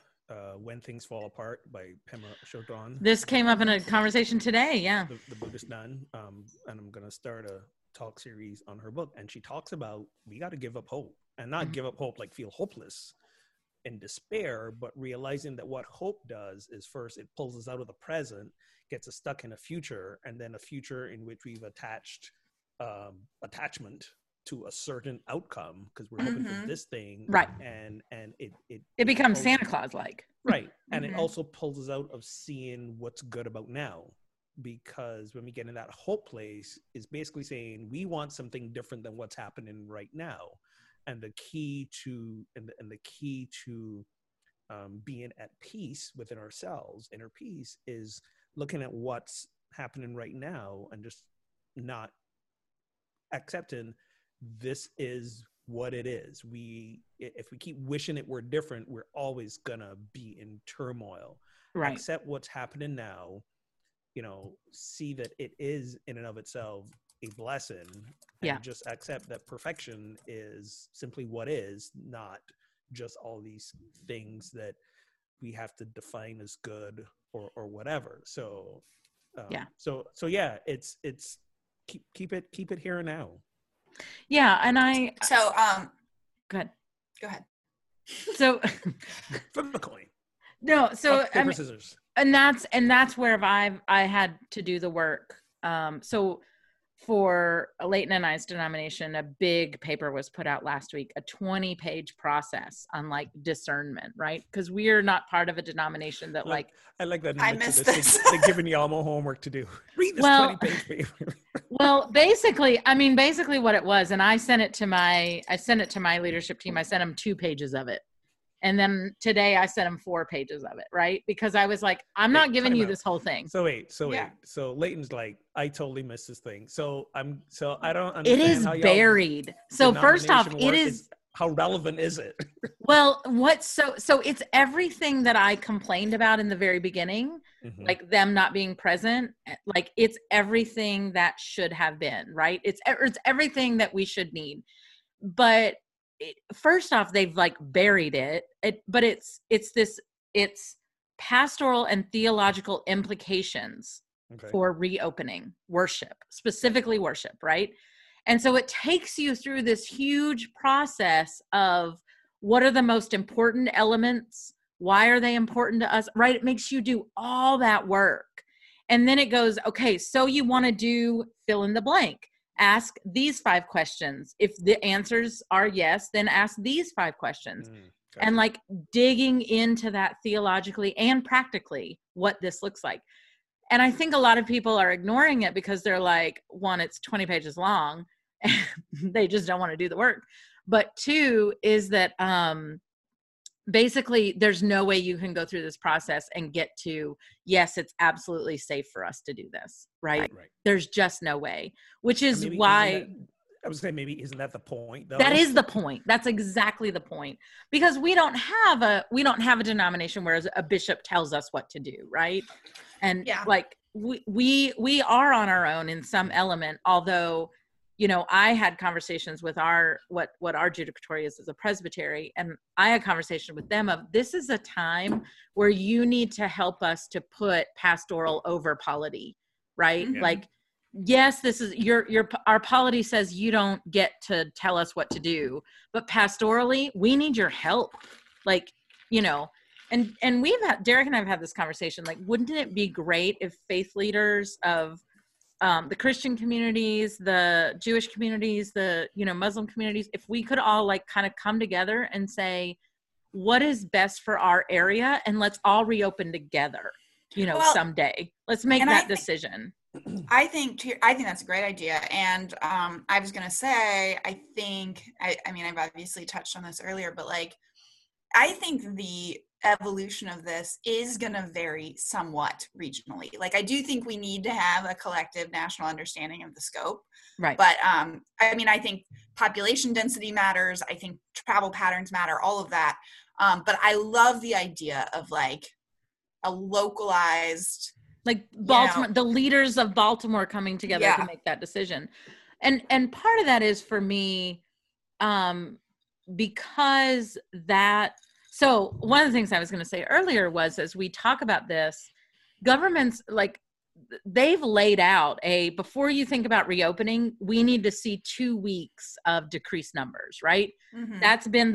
When Things Fall Apart by Pema Chotron. This came up in a conversation today, The Buddhist nun. And I'm going to start a talk series on her book. And she talks about, we got to give up hope, and not give up hope, like feel hopeless and despair, but realizing that what hope does is first, it pulls us out of the present, gets us stuck in a future, and then a future in which we've attached attachment to a certain outcome because we're hoping for this thing, right? And it becomes Santa Claus like, right? And it also pulls us out of seeing what's good about now, because when we get in that hope place, is basically saying we want something different than what's happening right now. And the key to being at peace within ourselves, inner peace, is looking at what's happening right now and just not accepting this is what it is. If we keep wishing it were different, we're always gonna be in turmoil. Right. Accept what's happening now, you know, see that it is in and of itself a blessing, and just accept that perfection is simply what is, not just all these things that we have to define as good or whatever. So it's keep it here and now. Go ahead So flip the coin. No, so paper, scissors. And that's where I had to do the work. So for Layton and I's denomination, a big paper was put out last week, a 20-page process on like discernment, right? Because we're not part of a denomination that like... I like that. I missed this. They're giving y'all more homework to do. Read this 20-page paper. Well, basically what it was, and I sent it to my leadership team. I sent them 2 pages of it. And then today I sent him 4 pages of it, right? Because I was like, I'm not giving you this whole thing. So wait. So Layton's like, I totally missed this thing. So I don't understand. It is how buried. So first off, how relevant is it? Well, so it's everything that I complained about in the very beginning, like them not being present. Like it's everything that should have been, right? It's everything that we should need. But first off, they've like buried it, but it's pastoral and theological implications for reopening worship, specifically worship, right? And so it takes you through this huge process of what are the most important elements? Why are they important to us, right? It makes you do all that work. And then it goes, okay, so you want to do fill in the blank. Ask these 5 questions. If the answers are yes, then ask these 5 questions. Gotcha. And like digging into that theologically and practically what this looks like. And I think a lot of people are ignoring it because they're like, one, it's 20 pages long. And they just don't want to do the work. But two is that basically there's no way you can go through this process and get to, yes, it's absolutely safe for us to do this. Right. There's just no way, which is why... I was saying, maybe isn't that the point though? That is the point. That's exactly the point, because we don't have a denomination where a bishop tells us what to do. Right. And like we are on our own in some element, although, you know, I had conversations with our, what our judicatory is as a presbytery. And I had a conversation with them of, this is a time where you need to help us to put pastoral over polity. Right. Yeah. Like, yes, this is our polity says you don't get to tell us what to do, but pastorally, we need your help. Like, you know, and Derek and I've had this conversation, like, wouldn't it be great if faith leaders of the Christian communities, the Jewish communities, the, you know, Muslim communities, if we could all like kind of come together and say, what is best for our area? And let's all reopen together, you know, someday. Let's make that decision. I think that's a great idea. And I was going to say, I mean, I've obviously touched on this earlier, but like, I think the evolution of this is going to vary somewhat regionally. Like, I do think we need to have a collective national understanding of the scope. Right. But I mean, I think population density matters. I think travel patterns matter, all of that. But I love the idea of like a localized, like Baltimore, the leaders of Baltimore coming together to make that decision. And part of that is for me, because that, so one of the things I was going to say earlier was, as we talk about this, governments, like they've laid out before you think about reopening, we need to see 2 weeks of decreased numbers, right? Mm-hmm. That's been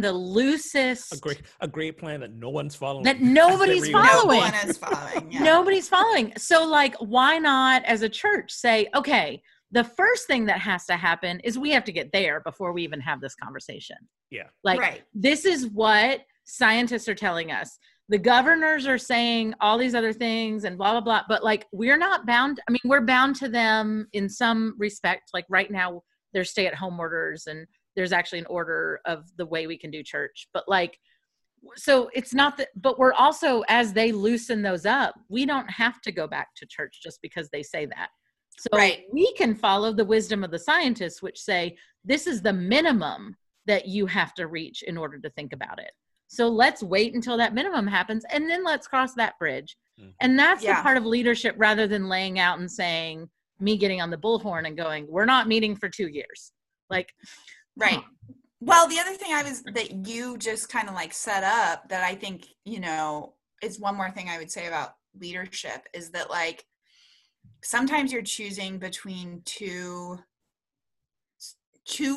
the loosest. A great plan that no one's following. That nobody's following. No one is following. Yeah. Nobody's following. So like, why not as a church say, okay, the first thing that has to happen is we have to get there before we even have this conversation. Yeah. Like This is what scientists are telling us. The governors are saying all these other things and blah, blah, blah. But like, we're not bound. I mean, we're bound to them in some respect. Like right now there's stay at home orders and there's actually an order of the way we can do church, but like, so it's not that, but we're also, as they loosen those up, we don't have to go back to church just because they say that. So we can follow the wisdom of the scientists, which say, this is the minimum that you have to reach in order to think about it. So let's wait until that minimum happens. And then let's cross that bridge. Mm-hmm. And that's the part of leadership, rather than laying out and saying, me getting on the bullhorn and going, we're not meeting for 2 years. Like, right. Well, the other thing that you just kind of like set up that I think, you know, is one more thing I would say about leadership is that like, sometimes you're choosing between two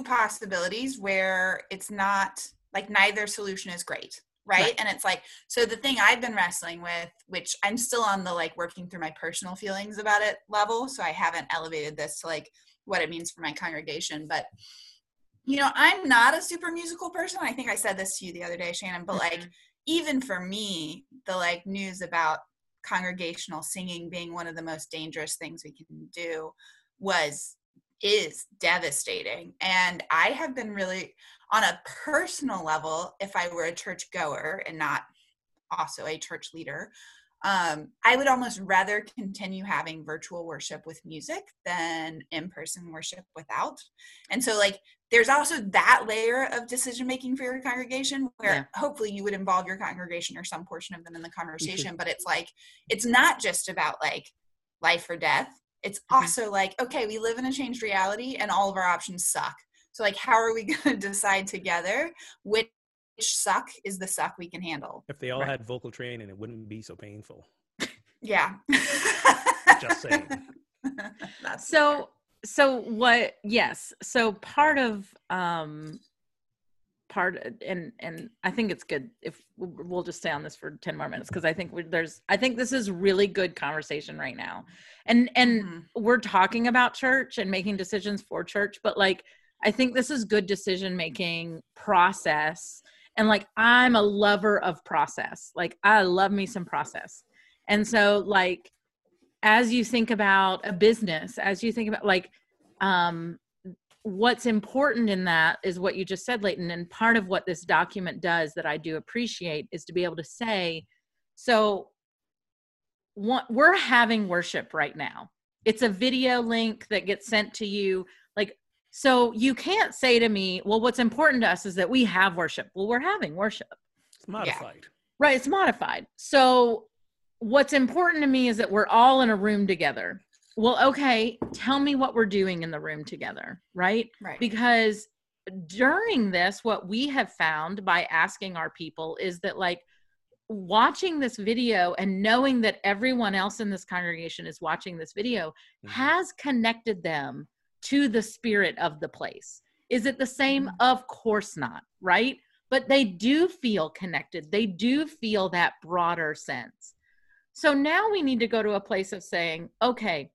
possibilities where it's not like neither solution is great. Right. And it's like, so the thing I've been wrestling with, which I'm still on the like working through my personal feelings about it level. So I haven't elevated this to like what it means for my congregation, but you know, I'm not a super musical person. I think I said this to you the other day, Shannon, but like, even for me, the like news about congregational singing being one of the most dangerous things we can do is devastating. And I have been really, on a personal level, if I were a church goer and not also a church leader, I would almost rather continue having virtual worship with music than in-person worship without. And so like, there's also that layer of decision-making for your congregation where hopefully you would involve your congregation or some portion of them in the conversation, but it's like, it's not just about like life or death. It's also like, okay, we live in a changed reality and all of our options suck. So like, how are we going to decide together which suck is the suck we can handle? If they all had vocal training, it wouldn't be so painful. Yeah. Just saying. So part of, and I think it's good if we'll just stay on this for 10 more minutes. Cause I think I think this is really good conversation right now. And we're talking about church and making decisions for church, but like, I think this is good decision-making process. And like, I'm a lover of process. Like, I love me some process. And so like, as you think about a business, as you think about like, what's important in that is what you just said, Layton. And part of what this document does that I do appreciate is to be able to say, so we're having worship right now. It's a video link that gets sent to you. Like, so you can't say to me, well, what's important to us is that we have worship. Well, we're having worship. It's modified. Yeah. Right. It's modified. So what's important to me is that we're all in a room together. Well, okay, tell me what we're doing in the room together, right? Right. Because during this, what we have found by asking our people is that like watching this video and knowing that everyone else in this congregation is watching this video mm-hmm. has connected them to the spirit of the place. Is it the same? Mm-hmm. Of course not, right? But they do feel connected. They do feel that broader sense. So now we need to go to a place of saying, okay,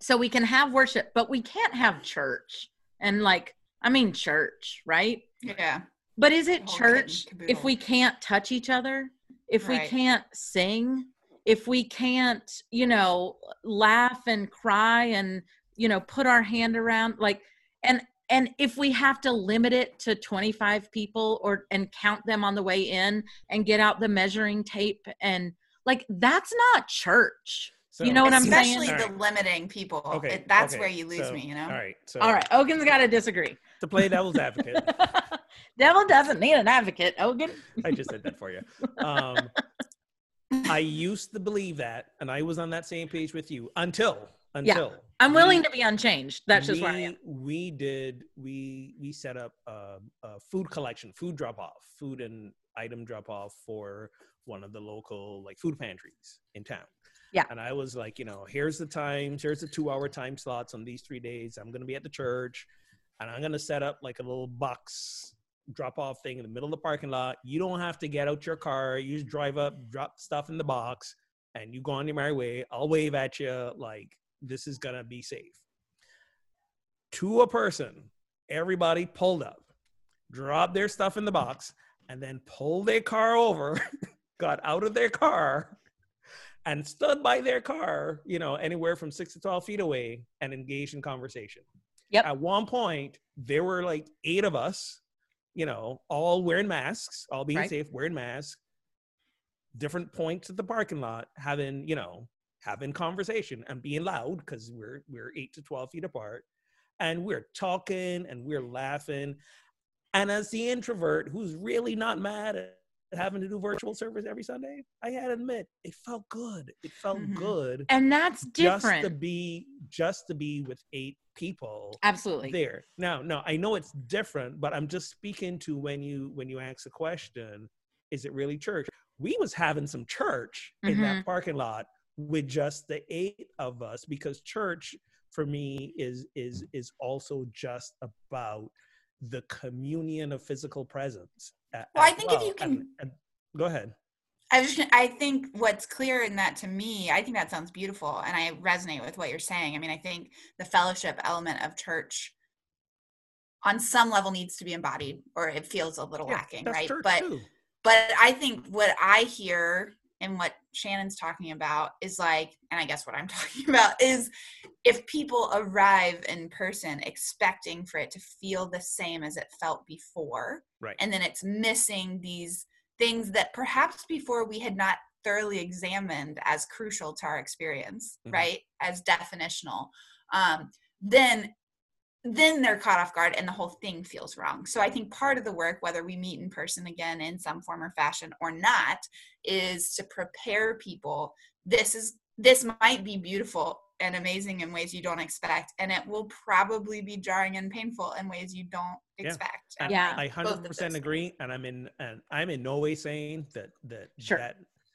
so we can have worship, but we can't have church. And like, I mean, church, right? Yeah. But is it church if we can't touch each other? If we can't sing? If we can't, you know, laugh and cry and, you know, put our hand around, like, and if we have to limit it to 25 people or, and count them on the way in and get out the measuring tape and like, that's not church. So, you know what I'm saying? Especially the limiting people. Okay, that's where you lose me, you know? All right. So, all right. Ogun's got to disagree. To play devil's advocate. Devil doesn't need an advocate, Ogun. I just said that for you. I used to believe that, and I was on that same page with you until. Yeah, I'm willing to be unchanged. That's just where I am. We set up a food collection, food and item drop off for one of the local like food pantries in town. Yeah. And I was like, you know, here's the times, here's the 2-hour time slots on these 3 days. I'm going to be at the church and I'm going to set up like a little box drop off thing in the middle of the parking lot. You don't have to get out your car. You just drive up, drop stuff in the box and you go on your merry way. I'll wave at you. Like, this is going to be safe. To a person, everybody pulled up, dropped their stuff in the box and then pulled their car over, got out of their car and stood by their car, you know, anywhere from 6 to 12 feet away and engaged in conversation. Yep. At one point, there were like 8 of us, you know, all wearing masks, all being safe, wearing masks, different points at the parking lot, having, you know, having conversation and being loud because we're 8 to 12 feet apart. And we're talking and we're laughing. And as the introvert who's really not mad at having to do virtual service every Sunday, I had to admit it felt good. It felt good. And that's different. Just to be with 8 people. Absolutely. There. Now I know it's different, but I'm just speaking to when you ask the question, is it really church? We was having some church in that parking lot with just the 8 of us, because church for me is also just about the communion of physical presence. Well, I think if you can... And go ahead. I think what's clear in that to me, I think that sounds beautiful, and I resonate with what you're saying. I mean, I think the fellowship element of church on some level needs to be embodied, or it feels a little lacking, right? But I think what I hear and what Shannon's talking about is like, and I guess what I'm talking about is if people arrive in person expecting for it to feel the same as it felt before, right? And then it's missing these things that perhaps before we had not thoroughly examined as crucial to our experience, right? As definitional, then they're caught off guard and the whole thing feels wrong. So I think part of the work, whether we meet in person again in some form or fashion or not, is to prepare people. This might be beautiful and amazing in ways you don't expect, and it will probably be jarring and painful in ways you don't expect. Yeah. I 100% agree, and I'm in no way saying that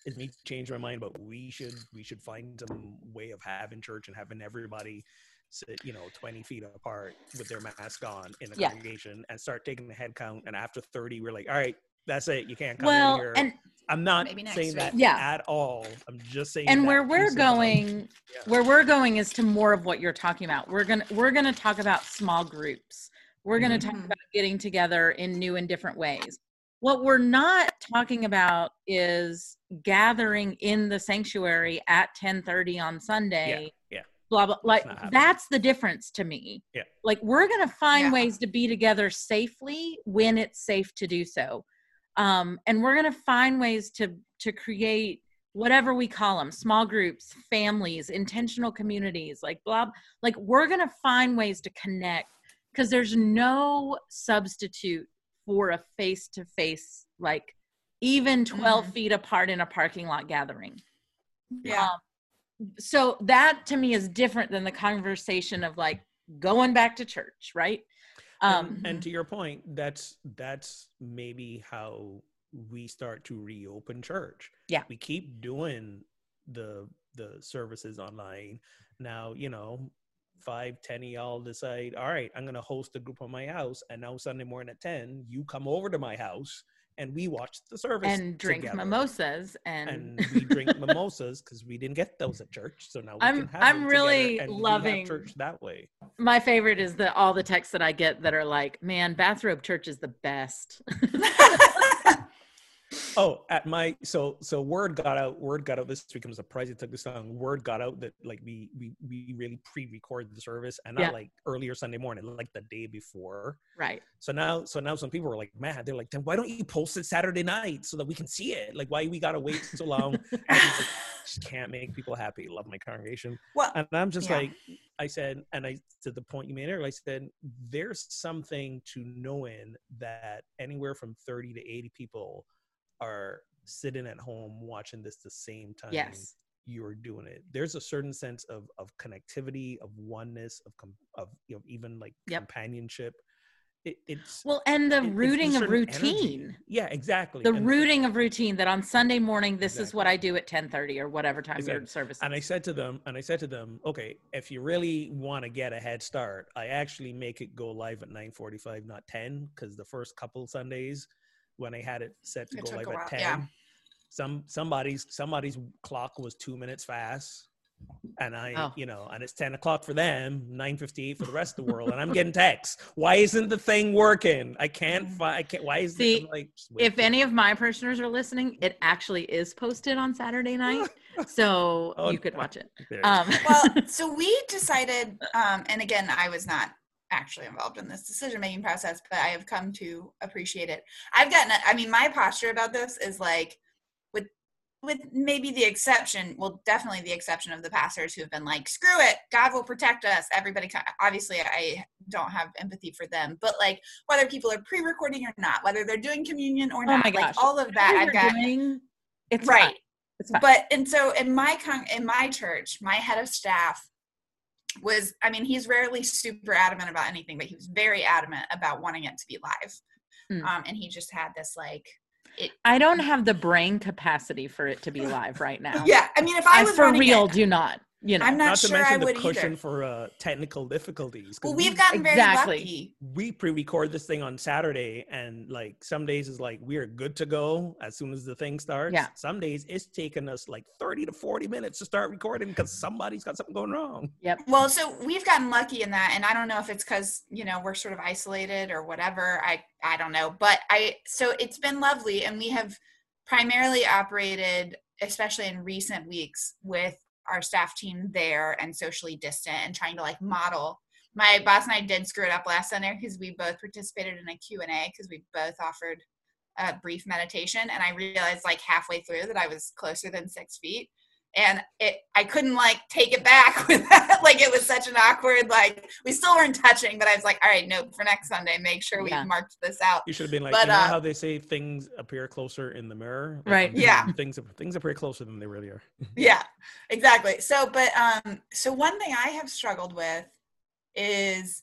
it needs to change my mind, but we should find some way of having church and having everybody sit, you know, 20 feet apart with their mask on in the congregation and start taking the head count. And after 30, we're like, all right, that's it. You can't come in here. And I'm not saying that at all. I'm just saying. And where we're going is to more of what you're talking about. We're gonna talk about small groups. We're going to talk about getting together in new and different ways. What we're not talking about is gathering in the sanctuary at 10:30 on Sunday. Yeah. Blah, blah. Like, that's the difference to me. Yeah. Like, we're going to find ways to be together safely when it's safe to do so. And we're going to find ways to create whatever we call them, small groups, families, intentional communities, like blah, like we're going to find ways to connect, because there's no substitute for a face-to-face, like even 12 feet apart in a parking lot gathering. Yeah. So that to me is different than the conversation of like going back to church, right? And to your point, that's maybe how we start to reopen church. Yeah. We keep doing the services online. Now, you know, 5, 10 of y'all decide, all right, I'm going to host a group on my house. And now Sunday morning at 10, you come over to my house and we watch the service and drink together. Mimosas. And we drink mimosas because we didn't get those at church. So now we can have I'm really and loving church that way. My favorite is all the texts that I get that are like, man, bathrobe church is the best. Oh, so word got out. This becomes a prize. It took this long. Word got out that like we really pre-recorded the service and not like earlier Sunday morning, like the day before. Right. So now some people were like, mad. They're like, then why don't you post it Saturday night so that we can see it? Like, why we gotta wait so long? Just can't make people happy. Love my congregation. Well, and I'm just like, I said, and I to the point you made earlier, I said, there's something to knowing that anywhere from 30 to 80 people are sitting at home watching this the same time you're doing it. There's a certain sense of connectivity, of oneness, of you know, even like companionship. It's well, and the rooting of routine. Energy. Yeah, exactly. The rooting of routine that on Sunday morning, this is what I do at 10:30 or whatever time your service is. And I said to them, okay, if you really want to get a head start, I actually make it go live at 9:45, not 10, because the first couple Sundays when I had it set to go live at 10, somebody's clock was 2 minutes fast, and and it's 10 o'clock for them, 9:58 for the rest of the world, and I'm getting texts. Why isn't the thing working? I can't. Why is it? Like, if any of my parishioners are listening, it actually is posted on Saturday night, so you could watch it. So we decided, and again, I was not actually involved in this decision-making process, but I have come to appreciate it. My posture about this is like, with maybe the exception, well, definitely the exception of the pastors who have been like, screw it, God will protect us, everybody. Obviously, I don't have empathy for them, but like, whether people are pre-recording or not, whether they're doing communion or not, like all of that, I've got it's right. It's but and so in my church, my head of staff was, he's rarely super adamant about anything, but he was very adamant about wanting it to be live. And he just had this like, I don't have the brain capacity for it to be live right now. Yeah. If I was for real, do not, you know, I'm not sure I would either. Not to mention the cushion for technical difficulties. Well, we've gotten very lucky. We pre-record this thing on Saturday, and like some days is like, we are good to go as soon as the thing starts. Yeah. Some days it's taken us like 30 to 40 minutes to start recording because somebody's got something going wrong. Yep. Well, so we've gotten lucky in that. And I don't know if it's because, you know, we're sort of isolated or whatever. I don't know, but so it's been lovely. And we have primarily operated, especially in recent weeks, with our staff team there and socially distant and trying to like model. My boss and I did screw it up last Sunday because we both participated in a Q&A because we both offered a brief meditation. And I realized like halfway through that I was closer than 6 feet, and I couldn't like take it back with that. Like, it was such an awkward, like, we still weren't touching, but I was like, all right, nope, for next Sunday, make sure we've marked this out. You should have been like, you know how they say things appear closer in the mirror? Like, right. Yeah. Things appear closer than they really are. Yeah, exactly. So, but, so one thing I have struggled with is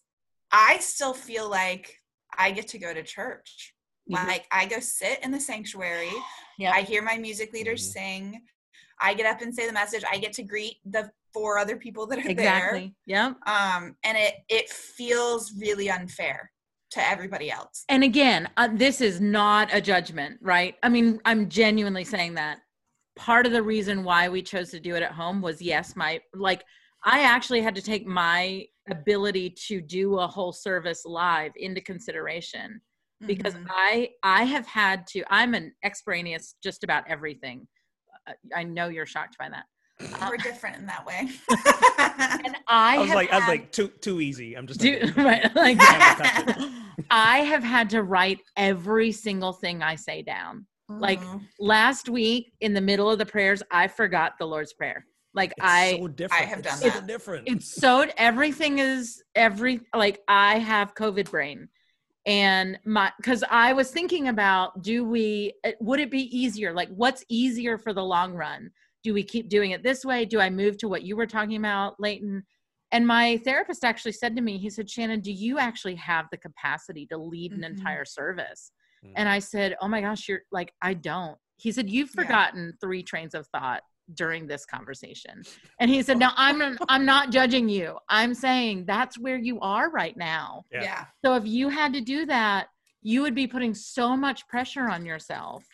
I still feel like I get to go to church. Mm-hmm. Like, I go sit in the sanctuary. Yep. I hear my music leaders sing. I get up and say the message. I get to greet the 4 other people that are there. Yeah. And it feels really unfair to everybody else. And again, this is not a judgment, right? I'm genuinely saying that part of the reason why we chose to do it at home was, yes, my, like, I actually had to take my ability to do a whole service live into consideration, because I have had to, I'm an extraneous just about everything. I know you're shocked by that. We're different in that way. And I was like too easy. I'm just right, like, I have had to write every single thing I say down. Mm-hmm. Like last week in the middle of the prayers, I forgot the Lord's Prayer. Like I have done that. So different. It's so everything is like I have COVID brain. And because I was thinking about, would it be easier? Like, what's easier for the long run? Do we keep doing it this way? Do I move to what you were talking about, Layton? And my therapist actually said to me, he said, Shannon, do you actually have the capacity to lead an entire service? Mm-hmm. And I said, oh my gosh, you're like, I don't. He said, you've forgotten three trains of thought during this conversation. And he said, no, I'm not judging you. I'm saying that's where you are right now. Yeah. So if you had to do that, you would be putting so much pressure on yourself.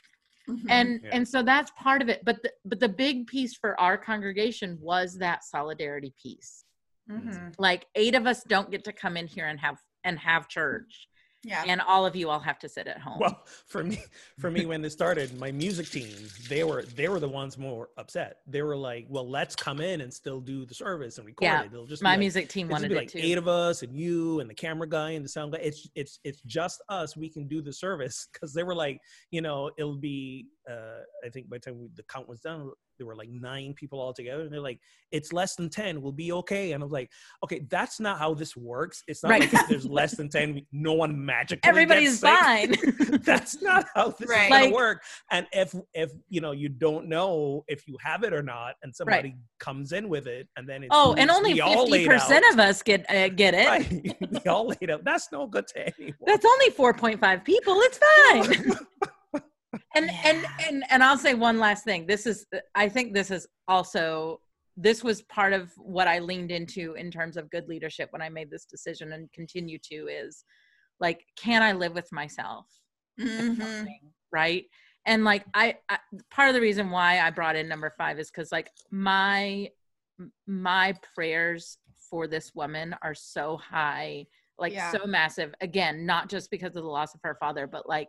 Mm-hmm. And so that's part of it. But the big piece for our congregation was that solidarity piece. Mm-hmm. Like 8 of us don't get to come in here and have church. Yeah. And all of you all have to sit at home. Well, for me, when this started, my music team, they were the ones more upset. They were like, well, let's come in and still do the service and record it. It'll just my like, music team wanted it too. 8 of us and you and the camera guy and the sound guy. It's just us. We can do the service. Cause they were like, it'll be, I think by the time the count was done, there were like 9 people all together, and they're like, it's less than 10, we'll be okay. And I was like, okay, that's not how this works. It's not like if there's less than 10, no one magically everybody's fine. That's not how this is gonna work. And if you don't know if you have it or not, and somebody comes in with it, and then it's and only 50% of us get it. Right. We all laid out. That's no good to anyone. That's only 4.5 people. It's fine. And I'll say one last thing. This was part of what I leaned into in terms of good leadership when I made this decision and continue to is like, can I live with myself? Mm-hmm. Right. And like, I part of the reason why I brought in number 5 is because like my prayers for this woman are so high, like so massive, again, not just because of the loss of her father, but like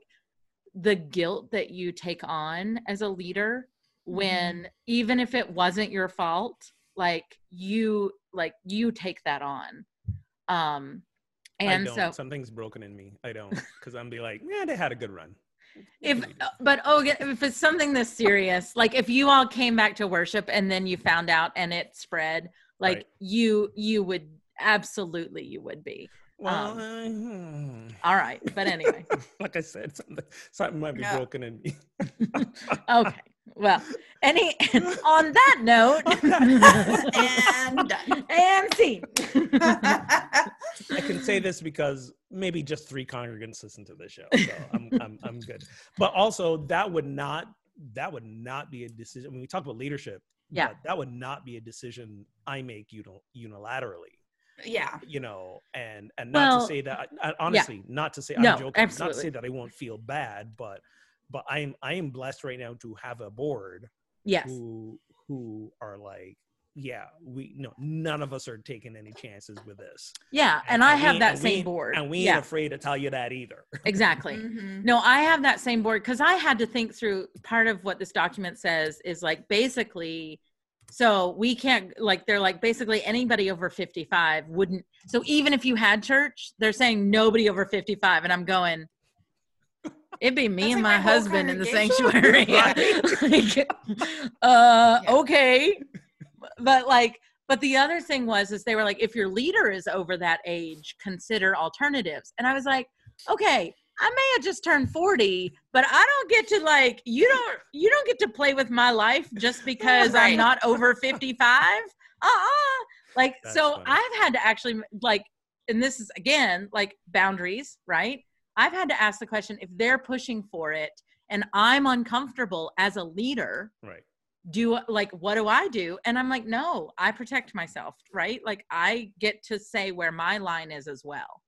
the guilt that you take on as a leader when even if it wasn't your fault, you take that on. And so something's broken in me. I don't, because I'm be like, yeah, they had a good run. If it's something this serious, like if you all came back to worship and then you found out and it spread, like you would absolutely, you would be. Well, all right, but anyway, like I said, something might be broken in me. Okay, well, on that note, and see, I can say this because maybe just 3 congregants listen to this show, so I'm good. But also, that would not be a decision. When we talk about leadership, that would not be a decision I make unilaterally. Yeah. And not to say that, honestly, not to say I'm joking, absolutely. Not to say that I won't feel bad, but I am blessed right now to have a board who are like, none of us are taking any chances with this. Yeah. And I have that same board. And we ain't afraid to tell you that either. Exactly. Mm-hmm. No, I have that same board. Cause I had to think through part of what this document says is like, basically, so we can't, like, they're like, basically anybody over 55 wouldn't. So even if you had church, they're saying nobody over 55. And I'm going, it'd be me and my husband in the sanctuary. Okay. But like, but the other thing was they were like, if your leader is over that age, consider alternatives. And I was like, okay, I may have just turned 40, but I don't get to like, you don't get to play with my life just because I'm not over 55. Like, that's so funny. I've had to actually like, and this is again, like boundaries, right? I've had to ask the question, if they're pushing for it and I'm uncomfortable as a leader, right? What do I do? And I'm like, no, I protect myself, right? Like I get to say where my line is as well.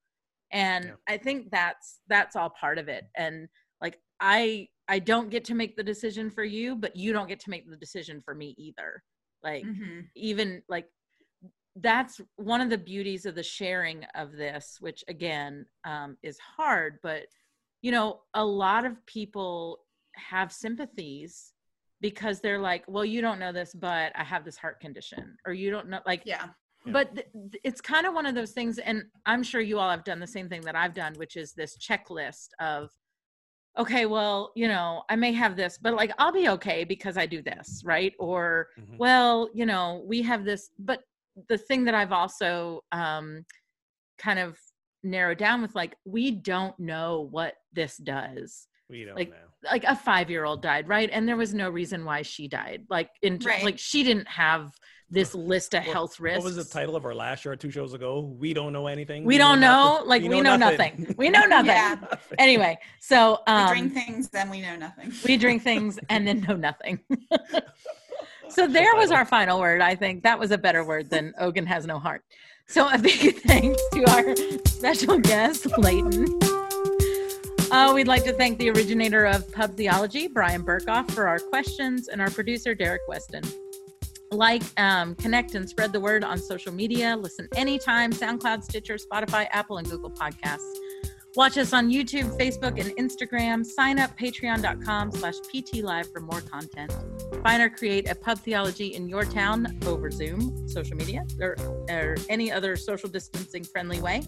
And I think that's all part of it. And like, I don't get to make the decision for you, but you don't get to make the decision for me either. Like even like that's one of the beauties of the sharing of this, which again, is hard, but you know, a lot of people have sympathies because they're like, well, you don't know this, but I have this heart condition, or you don't know, like, but it's kind of one of those things. And I'm sure you all have done the same thing that I've done, which is this checklist of, okay, well, you know, I may have this, but like, I'll be okay because I do this. Right. Or, well, you know, we have this, but the thing that I've also, kind of narrowed down with, like, we don't know what this does. We don't know. Like a 5-year-old died. Right. And there was no reason why she died. Like in terms, like she didn't have this list of health risks. What was the title of our last show or two shows ago? We don't know anything. We don't know. Nothing. Like we know nothing. We know nothing. Anyway. So, we drink things, then we know nothing. We drink things and then know nothing. So there was our final word. I think that was a better word than Ogun has no heart. So a big thanks to our special guest, Layton. We'd like to thank the originator of Pub Theology, Brian Berkhoff, for our questions, and our producer, Derek Weston. Like, connect, and spread the word on social media. Listen anytime, SoundCloud, Stitcher, Spotify, Apple, and Google Podcasts. Watch us on YouTube, Facebook, and Instagram. Sign up patreon.com/PTLive for more content. Find or create a Pub Theology in your town over Zoom, social media, or any other social distancing friendly way.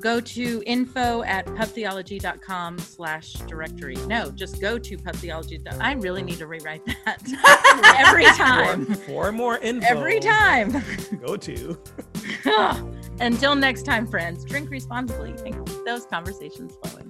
Go to info@pubtheology.com/directory. No, just go to pubtheology. I really need to rewrite that every time. For more info. Every time. Go to. Until next time, friends, drink responsibly and keep those conversations flowing.